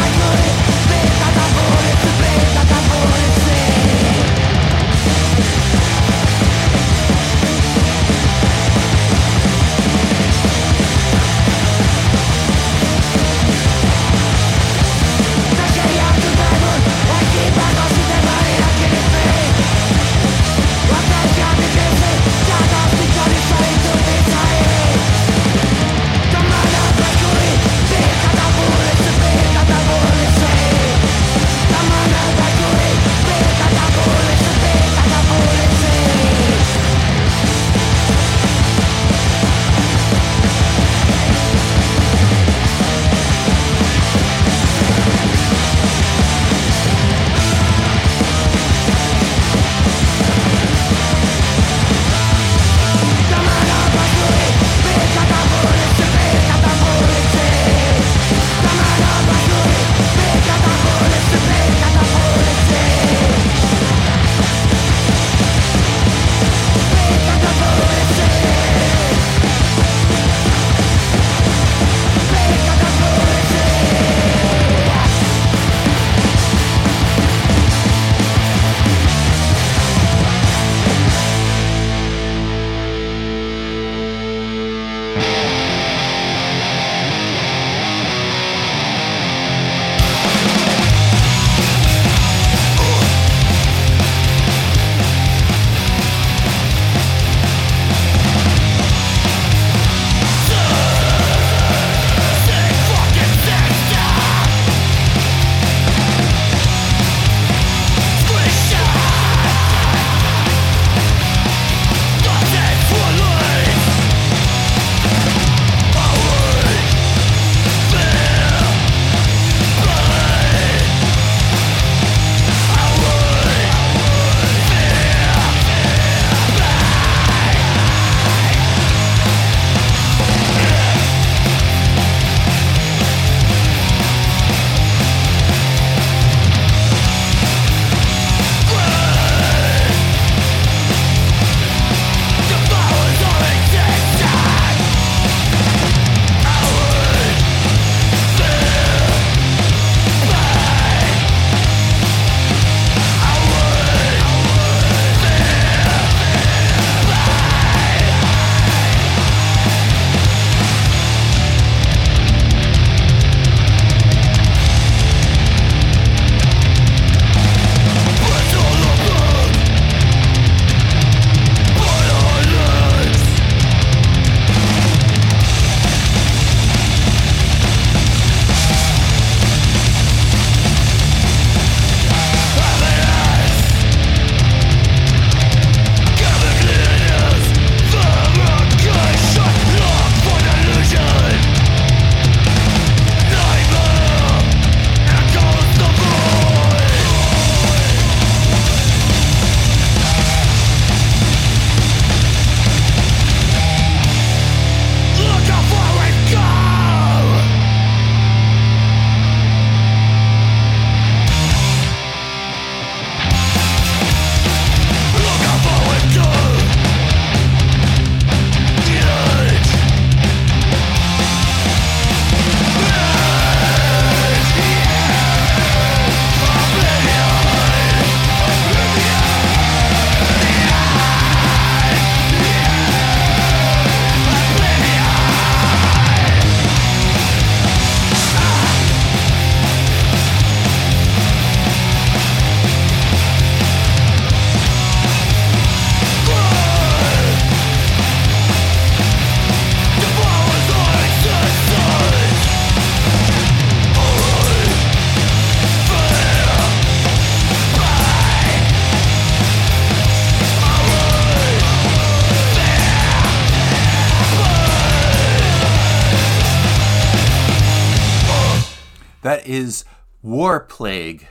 That is War Plague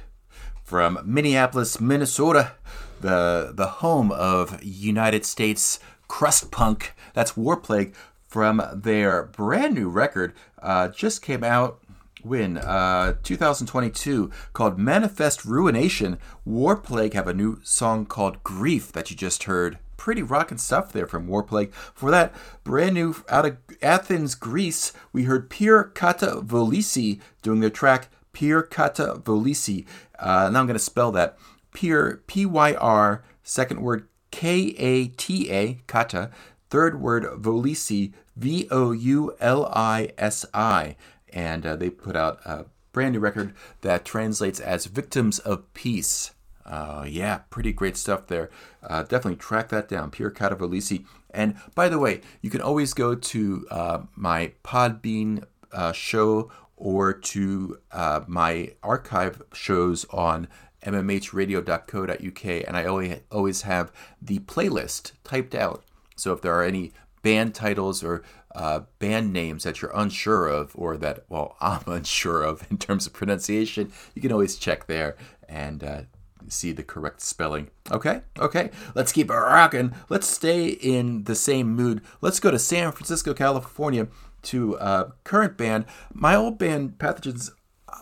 from Minneapolis, Minnesota, the the home of United States crust punk. That's War Plague from their brand new record. Uh, just came out when uh, two thousand twenty-two, called Manifest Ruination. War Plague have a new song called Grief that you just heard. Pretty rockin' stuff there from War Plague. For that, brand new out of Athens, Greece, we heard Pier Kata Volisi doing their track Pier Kata Volisi. Uh, now I'm going to spell that. Pier, P Y R, second word K A T A, Kata, third word Volisi, V O U L I S I. And uh, they put out a brand new record that translates as Victims of Peace. Uh, yeah, pretty great stuff there. Uh, definitely track that down, Pier Kata Volisi. And by the way, you can always go to uh, my Podbean uh, show or to uh, my archive shows on m m h radio dot co dot u k, and I always, always have the playlist typed out. So if there are any band titles or uh, band names that you're unsure of, or that, well, I'm unsure of in terms of pronunciation, you can always check there and uh, see the correct spelling. Okay, okay, let's keep rocking. Let's stay in the same mood. Let's go to San Francisco, California, to a current band. My old band, Pathogens,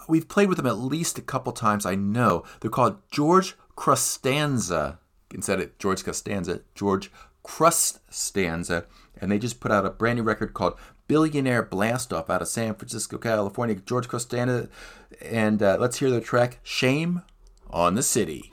we've played with them at least a couple times, I know. They're called George Crustanza. Instead of George Costanza, George Crustanza. And they just put out a brand new record called Billionaire Blastoff out of San Francisco, California. George Crustanza. And uh, let's hear their track, Shame on the City.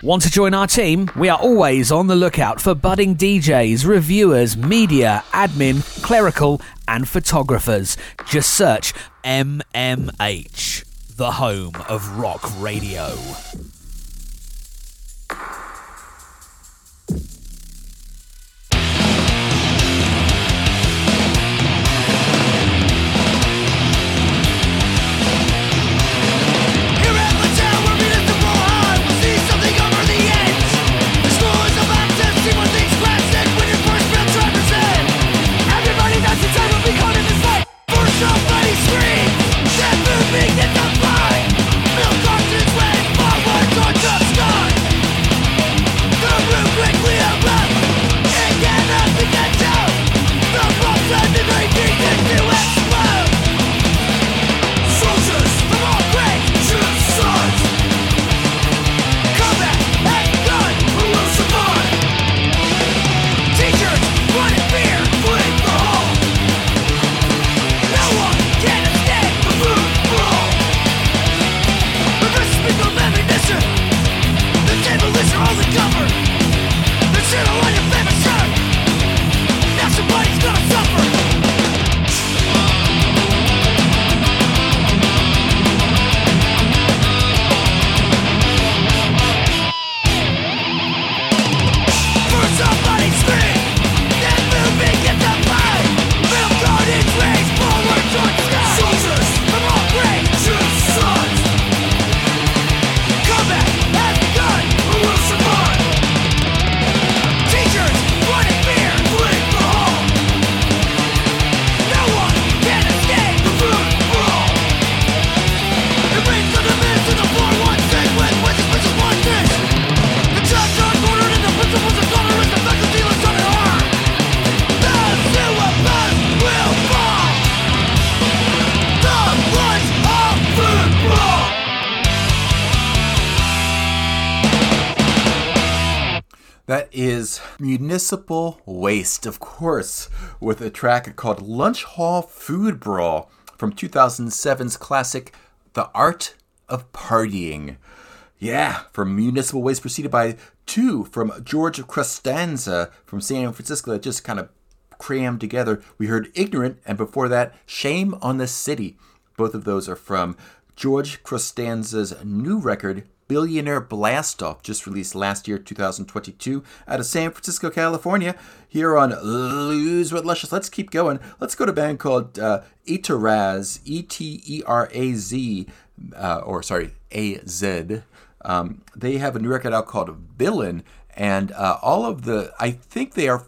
Want to join our team? We are always on the lookout for budding D Js, reviewers, media, admin, clerical, and photographers. Just search M M H, the home of rock radio. Somebody scream, that food thing that's on fire, milk cartons went forward. That is Municipal Waste, of course, with a track called Lunch Hall Food Brawl from two thousand seven's classic The Art of Partying. Yeah, from Municipal Waste, preceded by two from George Crustanza from San Francisco that just kind of crammed together. We heard Ignorant, and before that, Shame on the City. Both of those are from George Crustanza's new record, Billionaire Blastoff, just released last year, two thousand twenty-two, out of San Francisco, California, here on Lose with Luscious. Let's keep going. Let's go to a band called uh, Etteraz, E T E R A Z, uh, or sorry, A Z. Um, they have a new record out called Villain, and uh, all of the, I think they are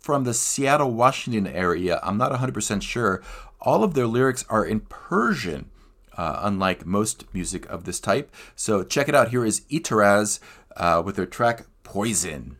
from the Seattle, Washington area. I'm not one hundred percent sure. All of their lyrics are in Persian, Uh, unlike most music of this type. So check it out. Here is Etteraz uh, with their track Poison.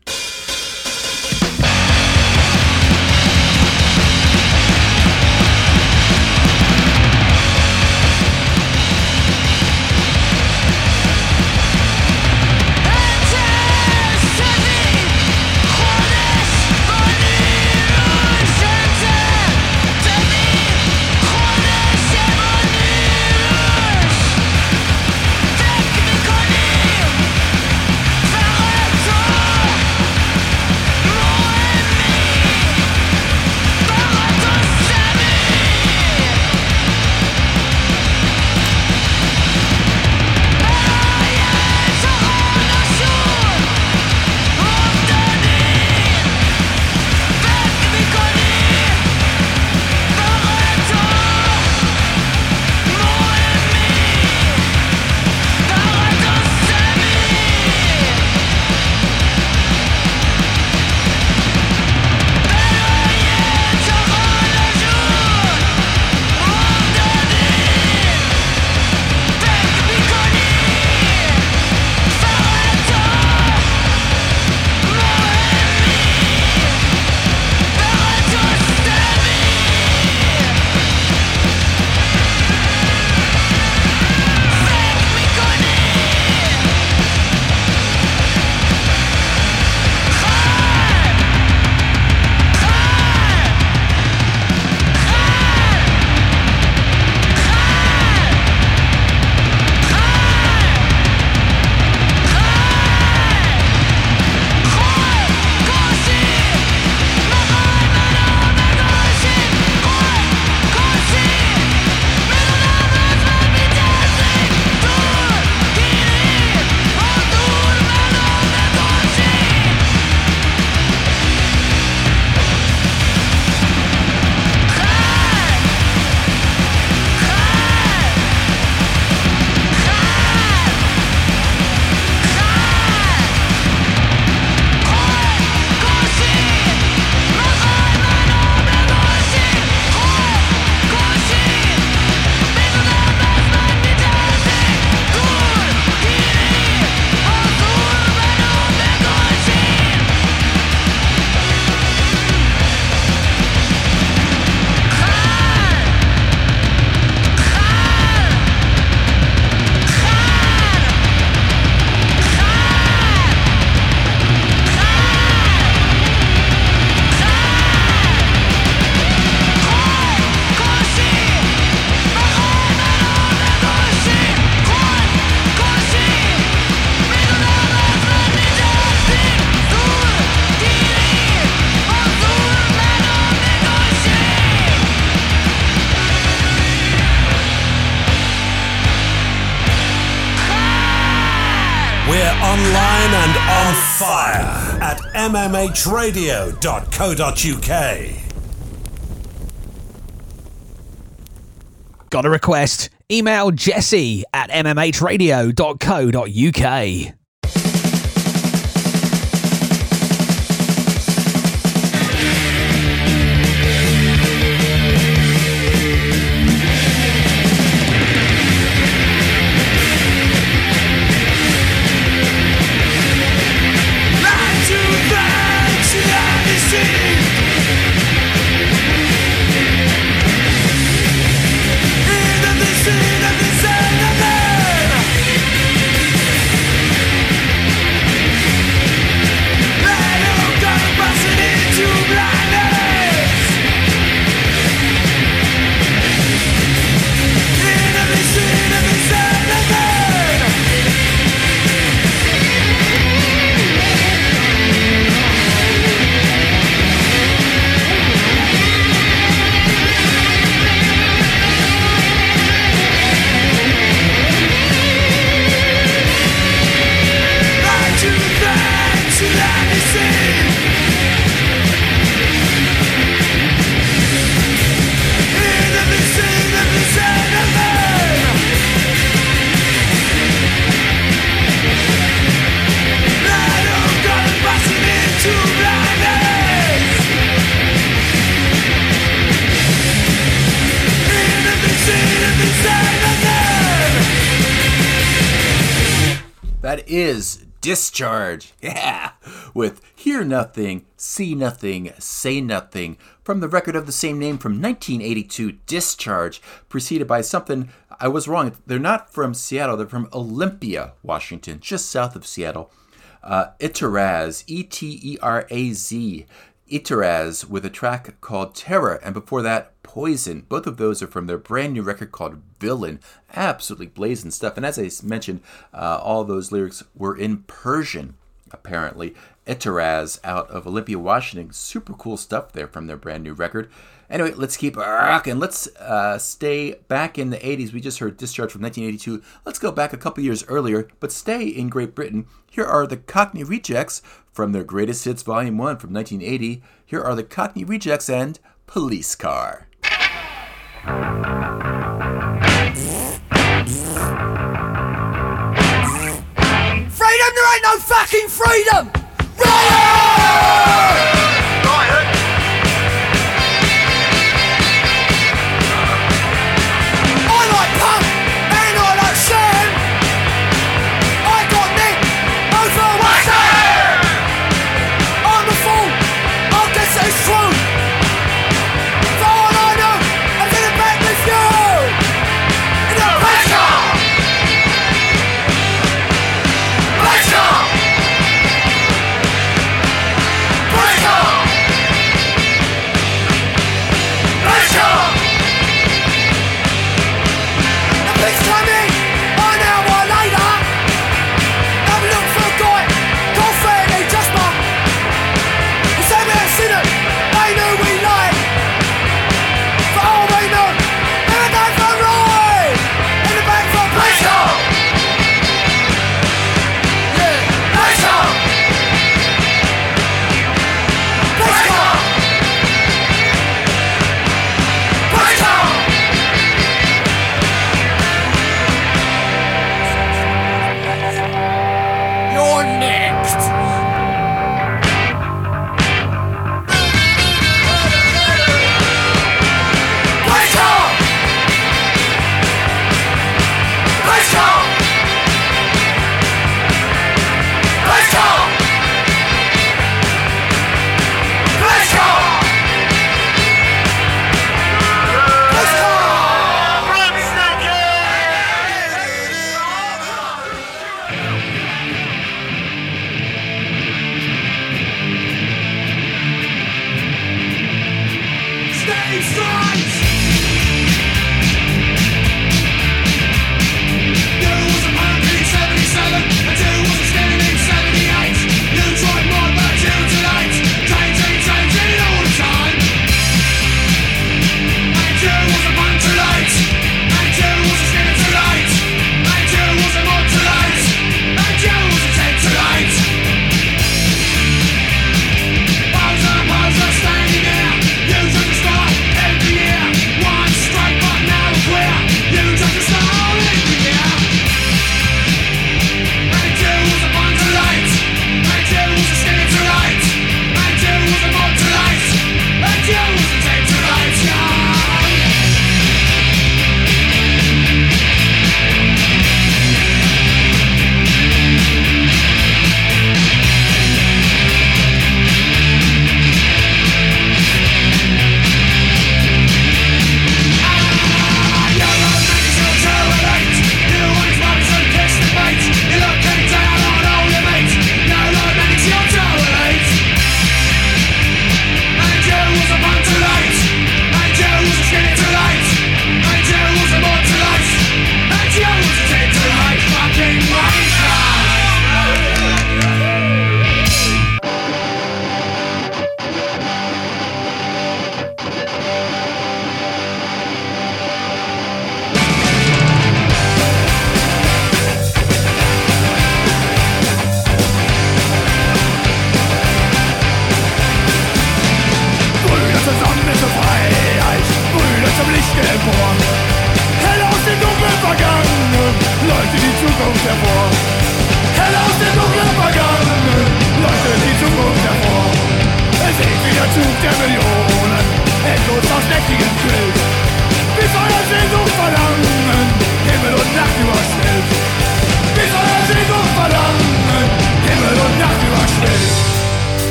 m m h radio dot co dot u k. Got a request? Email Jesse at m m h radio dot co dot u k. That is Discharge, yeah, with Hear Nothing, See Nothing, Say Nothing, from the record of the same name from nineteen eighty-two, Discharge, preceded by something, I was wrong, they're not from Seattle, they're from Olympia, Washington, just south of Seattle. Uh, Etteraz, E T E R A Z, Etteraz, with a track called Terror, and before that, Poison. Both of those are from their brand new record called Villain. Absolutely blazing stuff. And as I mentioned, uh, all those lyrics were in Persian, apparently. Etteraz out of Olympia, Washington. Super cool stuff there from their brand new record. Anyway, let's keep rocking. Let's uh, stay back in the eighties. We just heard Discharge from nineteen eighty-two. Let's go back a couple years earlier, but stay in Great Britain. Here are the Cockney Rejects from their Greatest Hits Volume one from nineteen eighty. Here are the Cockney Rejects and Police Car. Freedom, there ain't no fucking freedom! Riot! Riot! I like punk and I like Sam. I got Nick over what's there. I'm a fool, I guess it's true. For all I know, I didn't back with you. In the pressure! Pressure!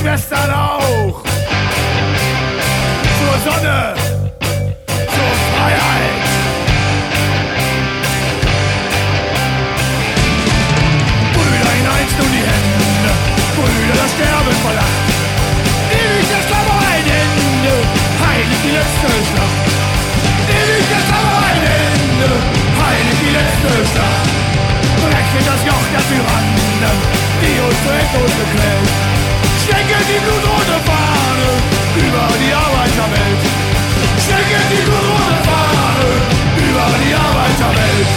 Schwestern auch. Zur Sonne, zur Freiheit. Brüderchen, haltet nun die Hände, Brüder, das Sterben verlacht. Ewig der Sklaverei ein Ende, heilig die letzte Schlacht. Ewig der Sklaverei ein Ende, heilig die letzte Schlacht. Breche das Joch der Tyrannen, die uns zu Endlos bequält. Stecke die blutrote Fahne über die Arbeiterwelt. Stecke die blutrote Fahne über die Arbeiterwelt.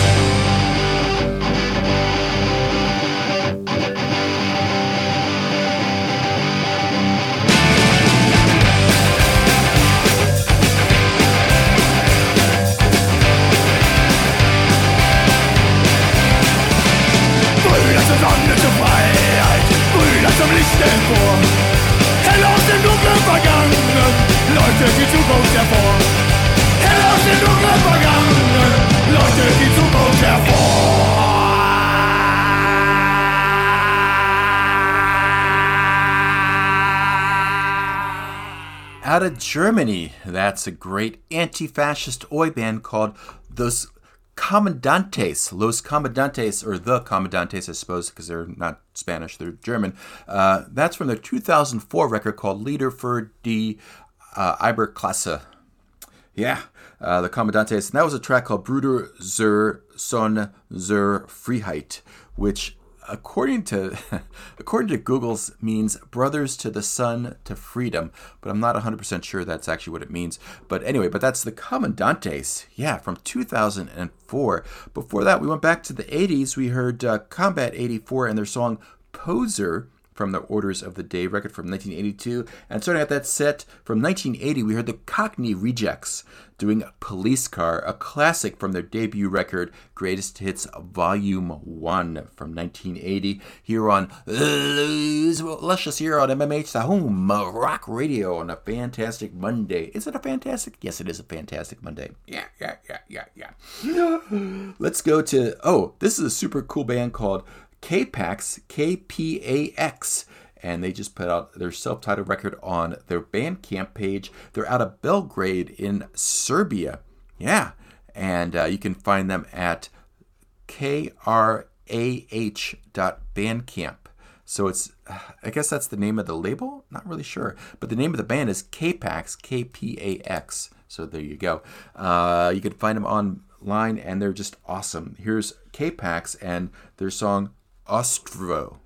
Sonne zur Freiheit, Brüder zum Licht empor. Hell aus dem dunklen Vergangenen leuchtet die Zukunft hervor. Hell aus dem dunklen Vergangenen leuchtet die Zukunft hervor. Out of Germany, that's a great anti-fascist oi band called The Comandantes, Los Comandantes, or The Comandantes, I suppose, because they're not Spanish, they're German. Uh, that's from their two thousand four record called Lieder für die uh, Arbeiterklasse. Yeah, uh, The Comandantes. And that was a track called Brüder zur Sonne zur Freiheit, which, according to according to Google's, means brothers to the sun to freedom, but I'm not one hundred percent sure that's actually what it means. But anyway, but that's the Comandantes, yeah, from two thousand four. Before that, we went back to the eighties. We heard uh, Combat eighty-four and their song Poser from the Orders of the Day record from nineteen eighty-two. And starting out that set from nineteen eighty, we heard the Cockney Rejects doing Police Car, a classic from their debut record, Greatest Hits Volume one from nineteen eighty, here on Luscious, here on M M H, the home rock radio on a fantastic Monday. Is it a fantastic? Yes, it is a fantastic Monday. Yeah, yeah, yeah, yeah, yeah. Let's go to, oh, this is a super cool band called K-Pax, K P A X, and they just put out their self-titled record on their Bandcamp page. They're out of Belgrade in Serbia. Yeah, and uh, you can find them at krah dot bandcamp. So it's, uh, I guess that's the name of the label? Not really sure. But the name of the band is K-Pax, K P A X. So there you go. Uh, you can find them online, and they're just awesome. Here's K-Pax and their song Ostrovo.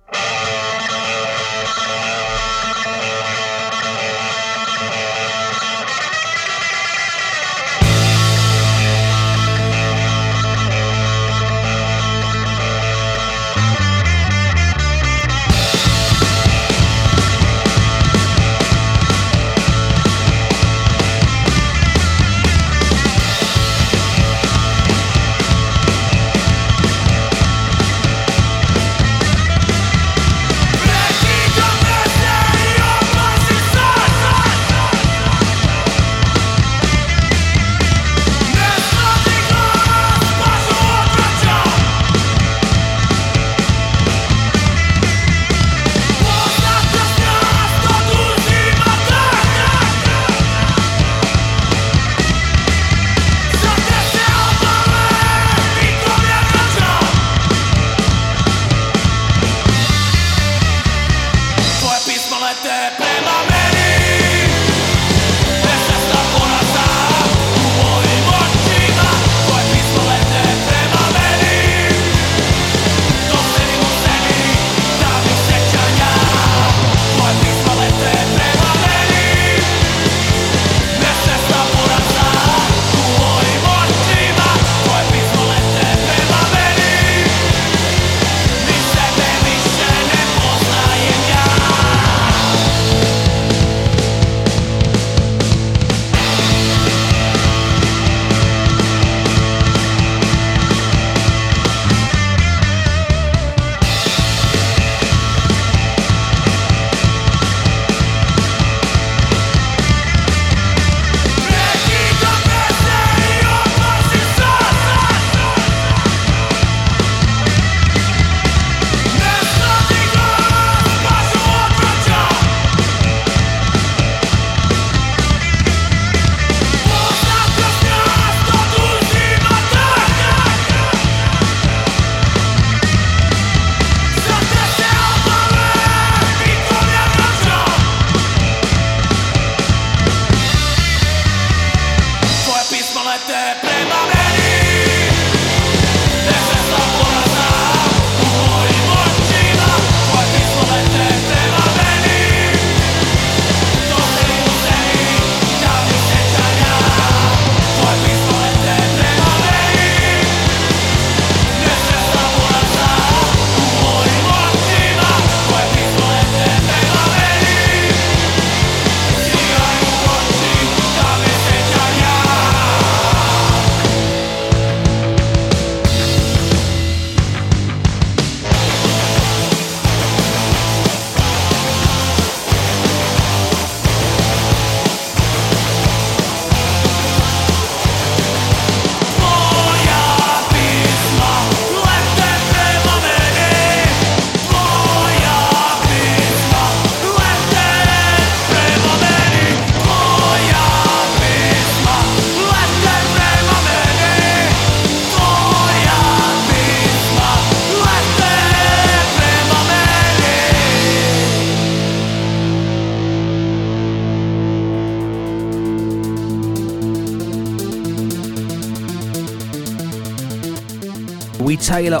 tailor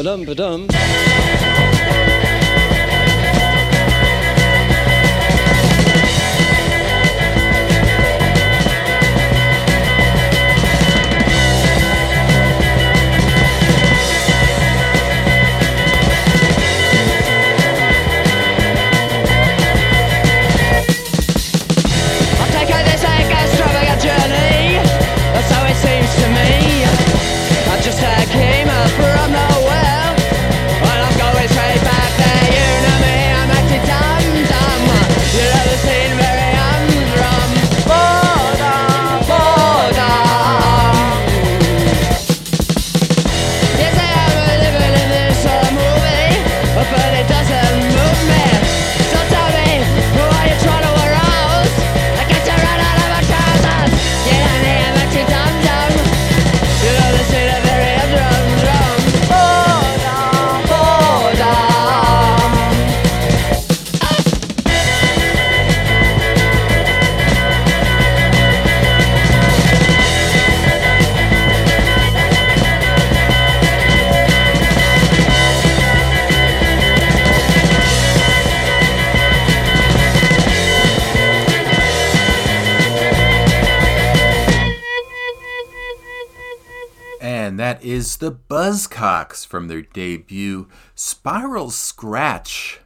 Ba-dum-ba-dum. Is the Buzzcocks from their debut Spiral Scratch,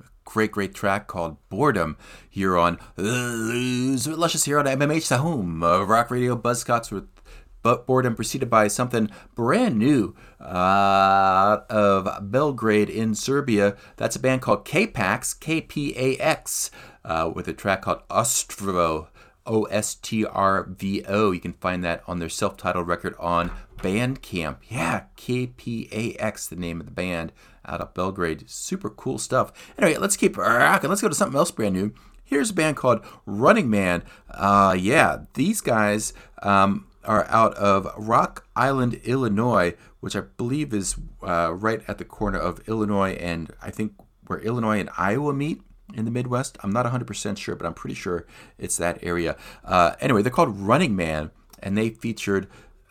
a great great track called Boredom, here on uh, Luscious here on M M H the home uh, rock radio. Buzzcocks with but Boredom, preceded by something brand new uh, of Belgrade in Serbia. That's a band called K-Pax, K P A X, uh, with a track called Ostrovo, O S T R V O. You can find that on their self-titled record on Bandcamp. Yeah, K P A X, the name of the band out of Belgrade. Super cool stuff. Anyway, let's keep rocking. Let's go to something else brand new. Here's a band called Running Man. Uh, yeah, these guys um, are out of Rock Island, Illinois, which I believe is uh, right at the corner of Illinois and I think where Illinois and Iowa meet in the Midwest. I'm not one hundred percent sure, but I'm pretty sure it's that area. Uh, anyway, they're called Running Man, and they featured...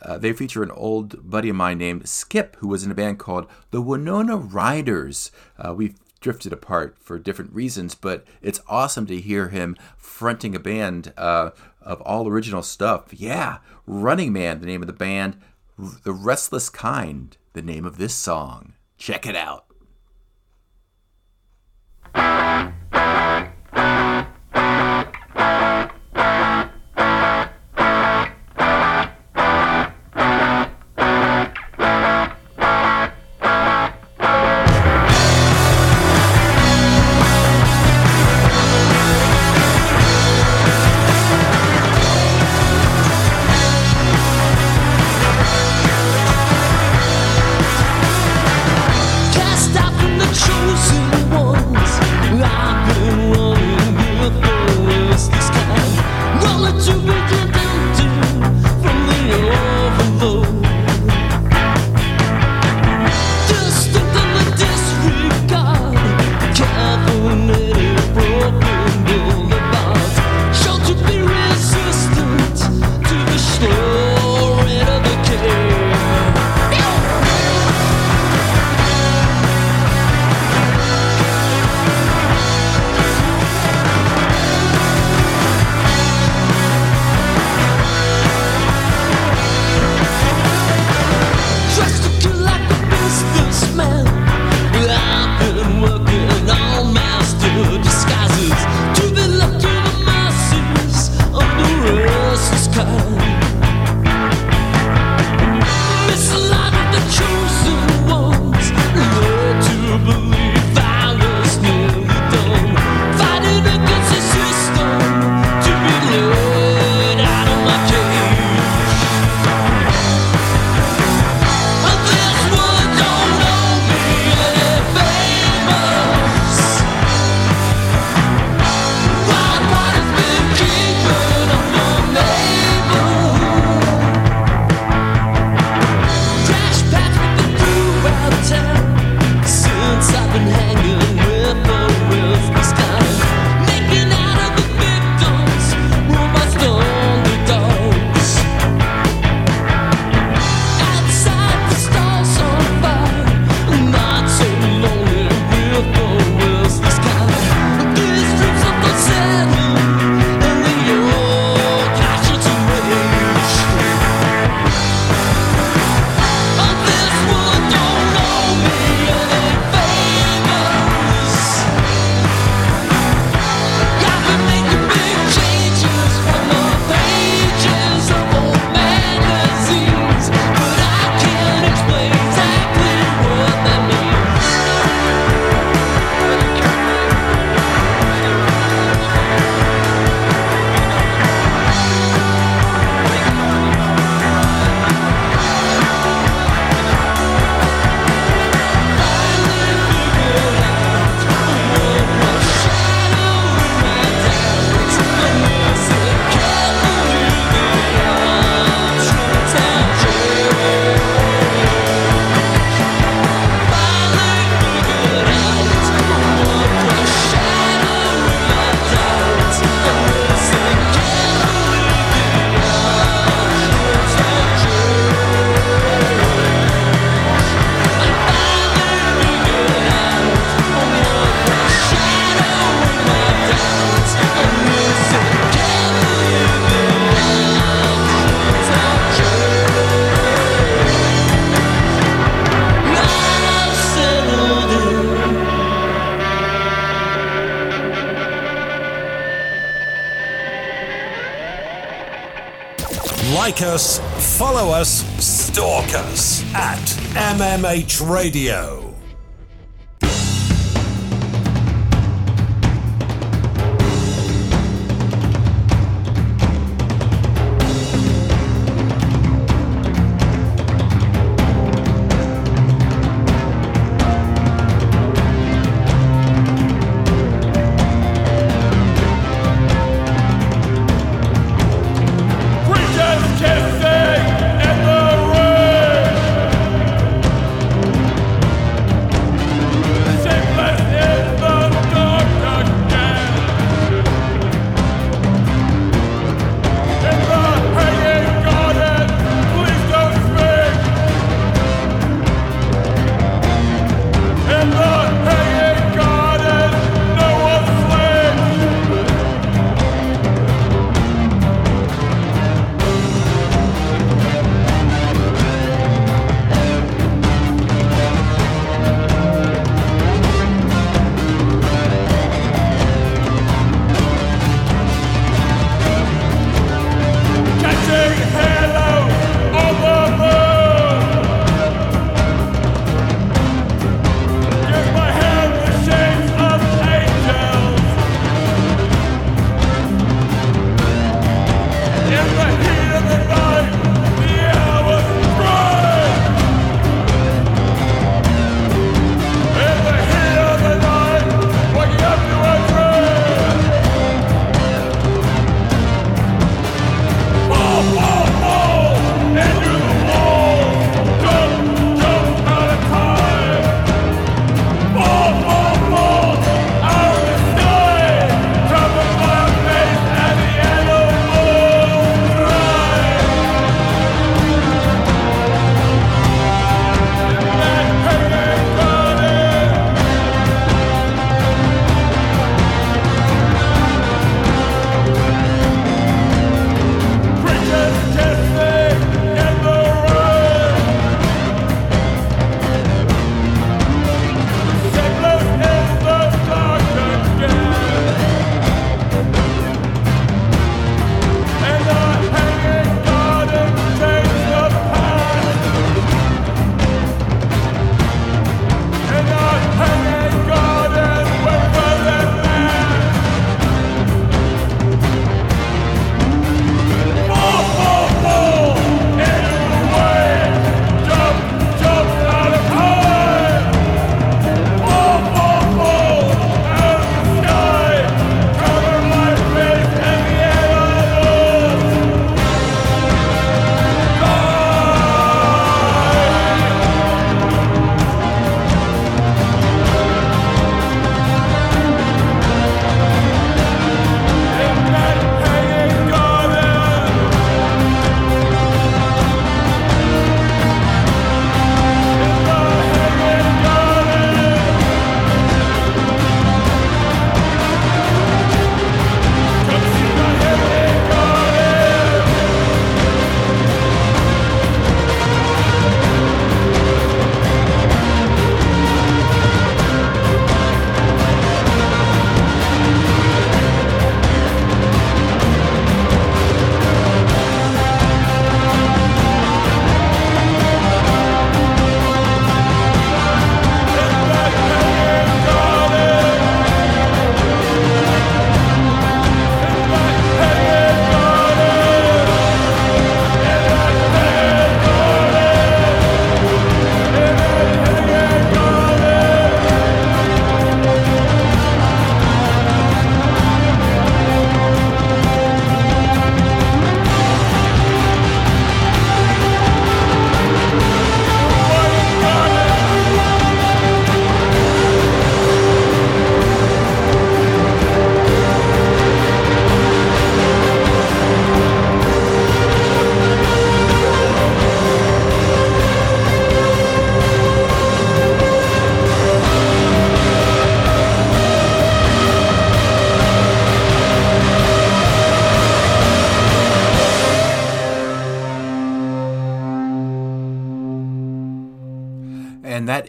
Uh, they feature an old buddy of mine named Skip, who was in a band called the Winona Riders. Uh, we've drifted apart for different reasons, but it's awesome to hear him fronting a band uh, of all original stuff. Yeah, Running Man, the name of the band. The Restless Kind, the name of this song. Check it out. Chosen one. Like us, follow us, stalk us at M M H Radio.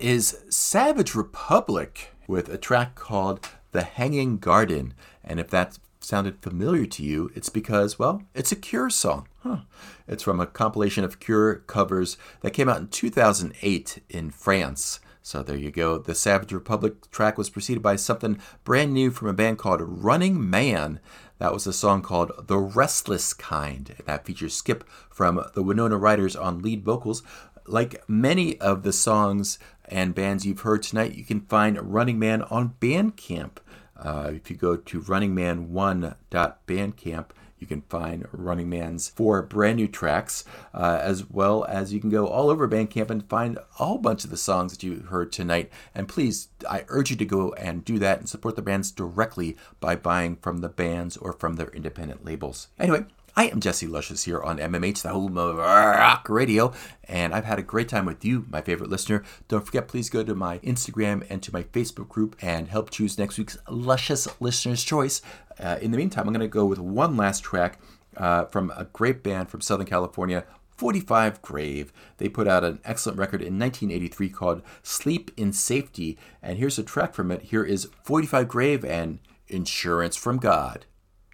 Is Savage Republic with a track called The Hanging Garden. And if that sounded familiar to you, it's because, well, it's a Cure song. Huh. It's from a compilation of Cure covers that came out in two thousand eight in France. So there you go. The Savage Republic track was preceded by something brand new from a band called Running Man. That was a song called The Restless Kind. That features Skip from the Winona Riders on lead vocals. Like many of the songs and bands you've heard tonight, you can find Running Man on Bandcamp. Uh, if you go to running man one dot bandcamp, you can find Running Man's four brand new tracks, uh, as well as you can go all over Bandcamp and find a whole bunch of the songs that you heard tonight. And please, I urge you to go and do that and support the bands directly by buying from the bands or from their independent labels. Anyway, I am Jesse Luscious here on M M H, the home of rock radio, and I've had a great time with you, my favorite listener. Don't forget, please go to my Instagram and to my Facebook group and help choose next week's Luscious Listener's Choice. Uh, in the meantime, I'm going to go with one last track uh, from a great band from Southern California, forty-five Grave. They put out an excellent record in nineteen eighty-three called Sleep in Safety, and here's a track from it. Here is forty-five Grave and Insurance from God.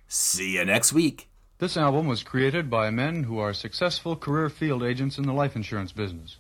See you next week. This album was created by men who are successful career field agents in the life insurance business.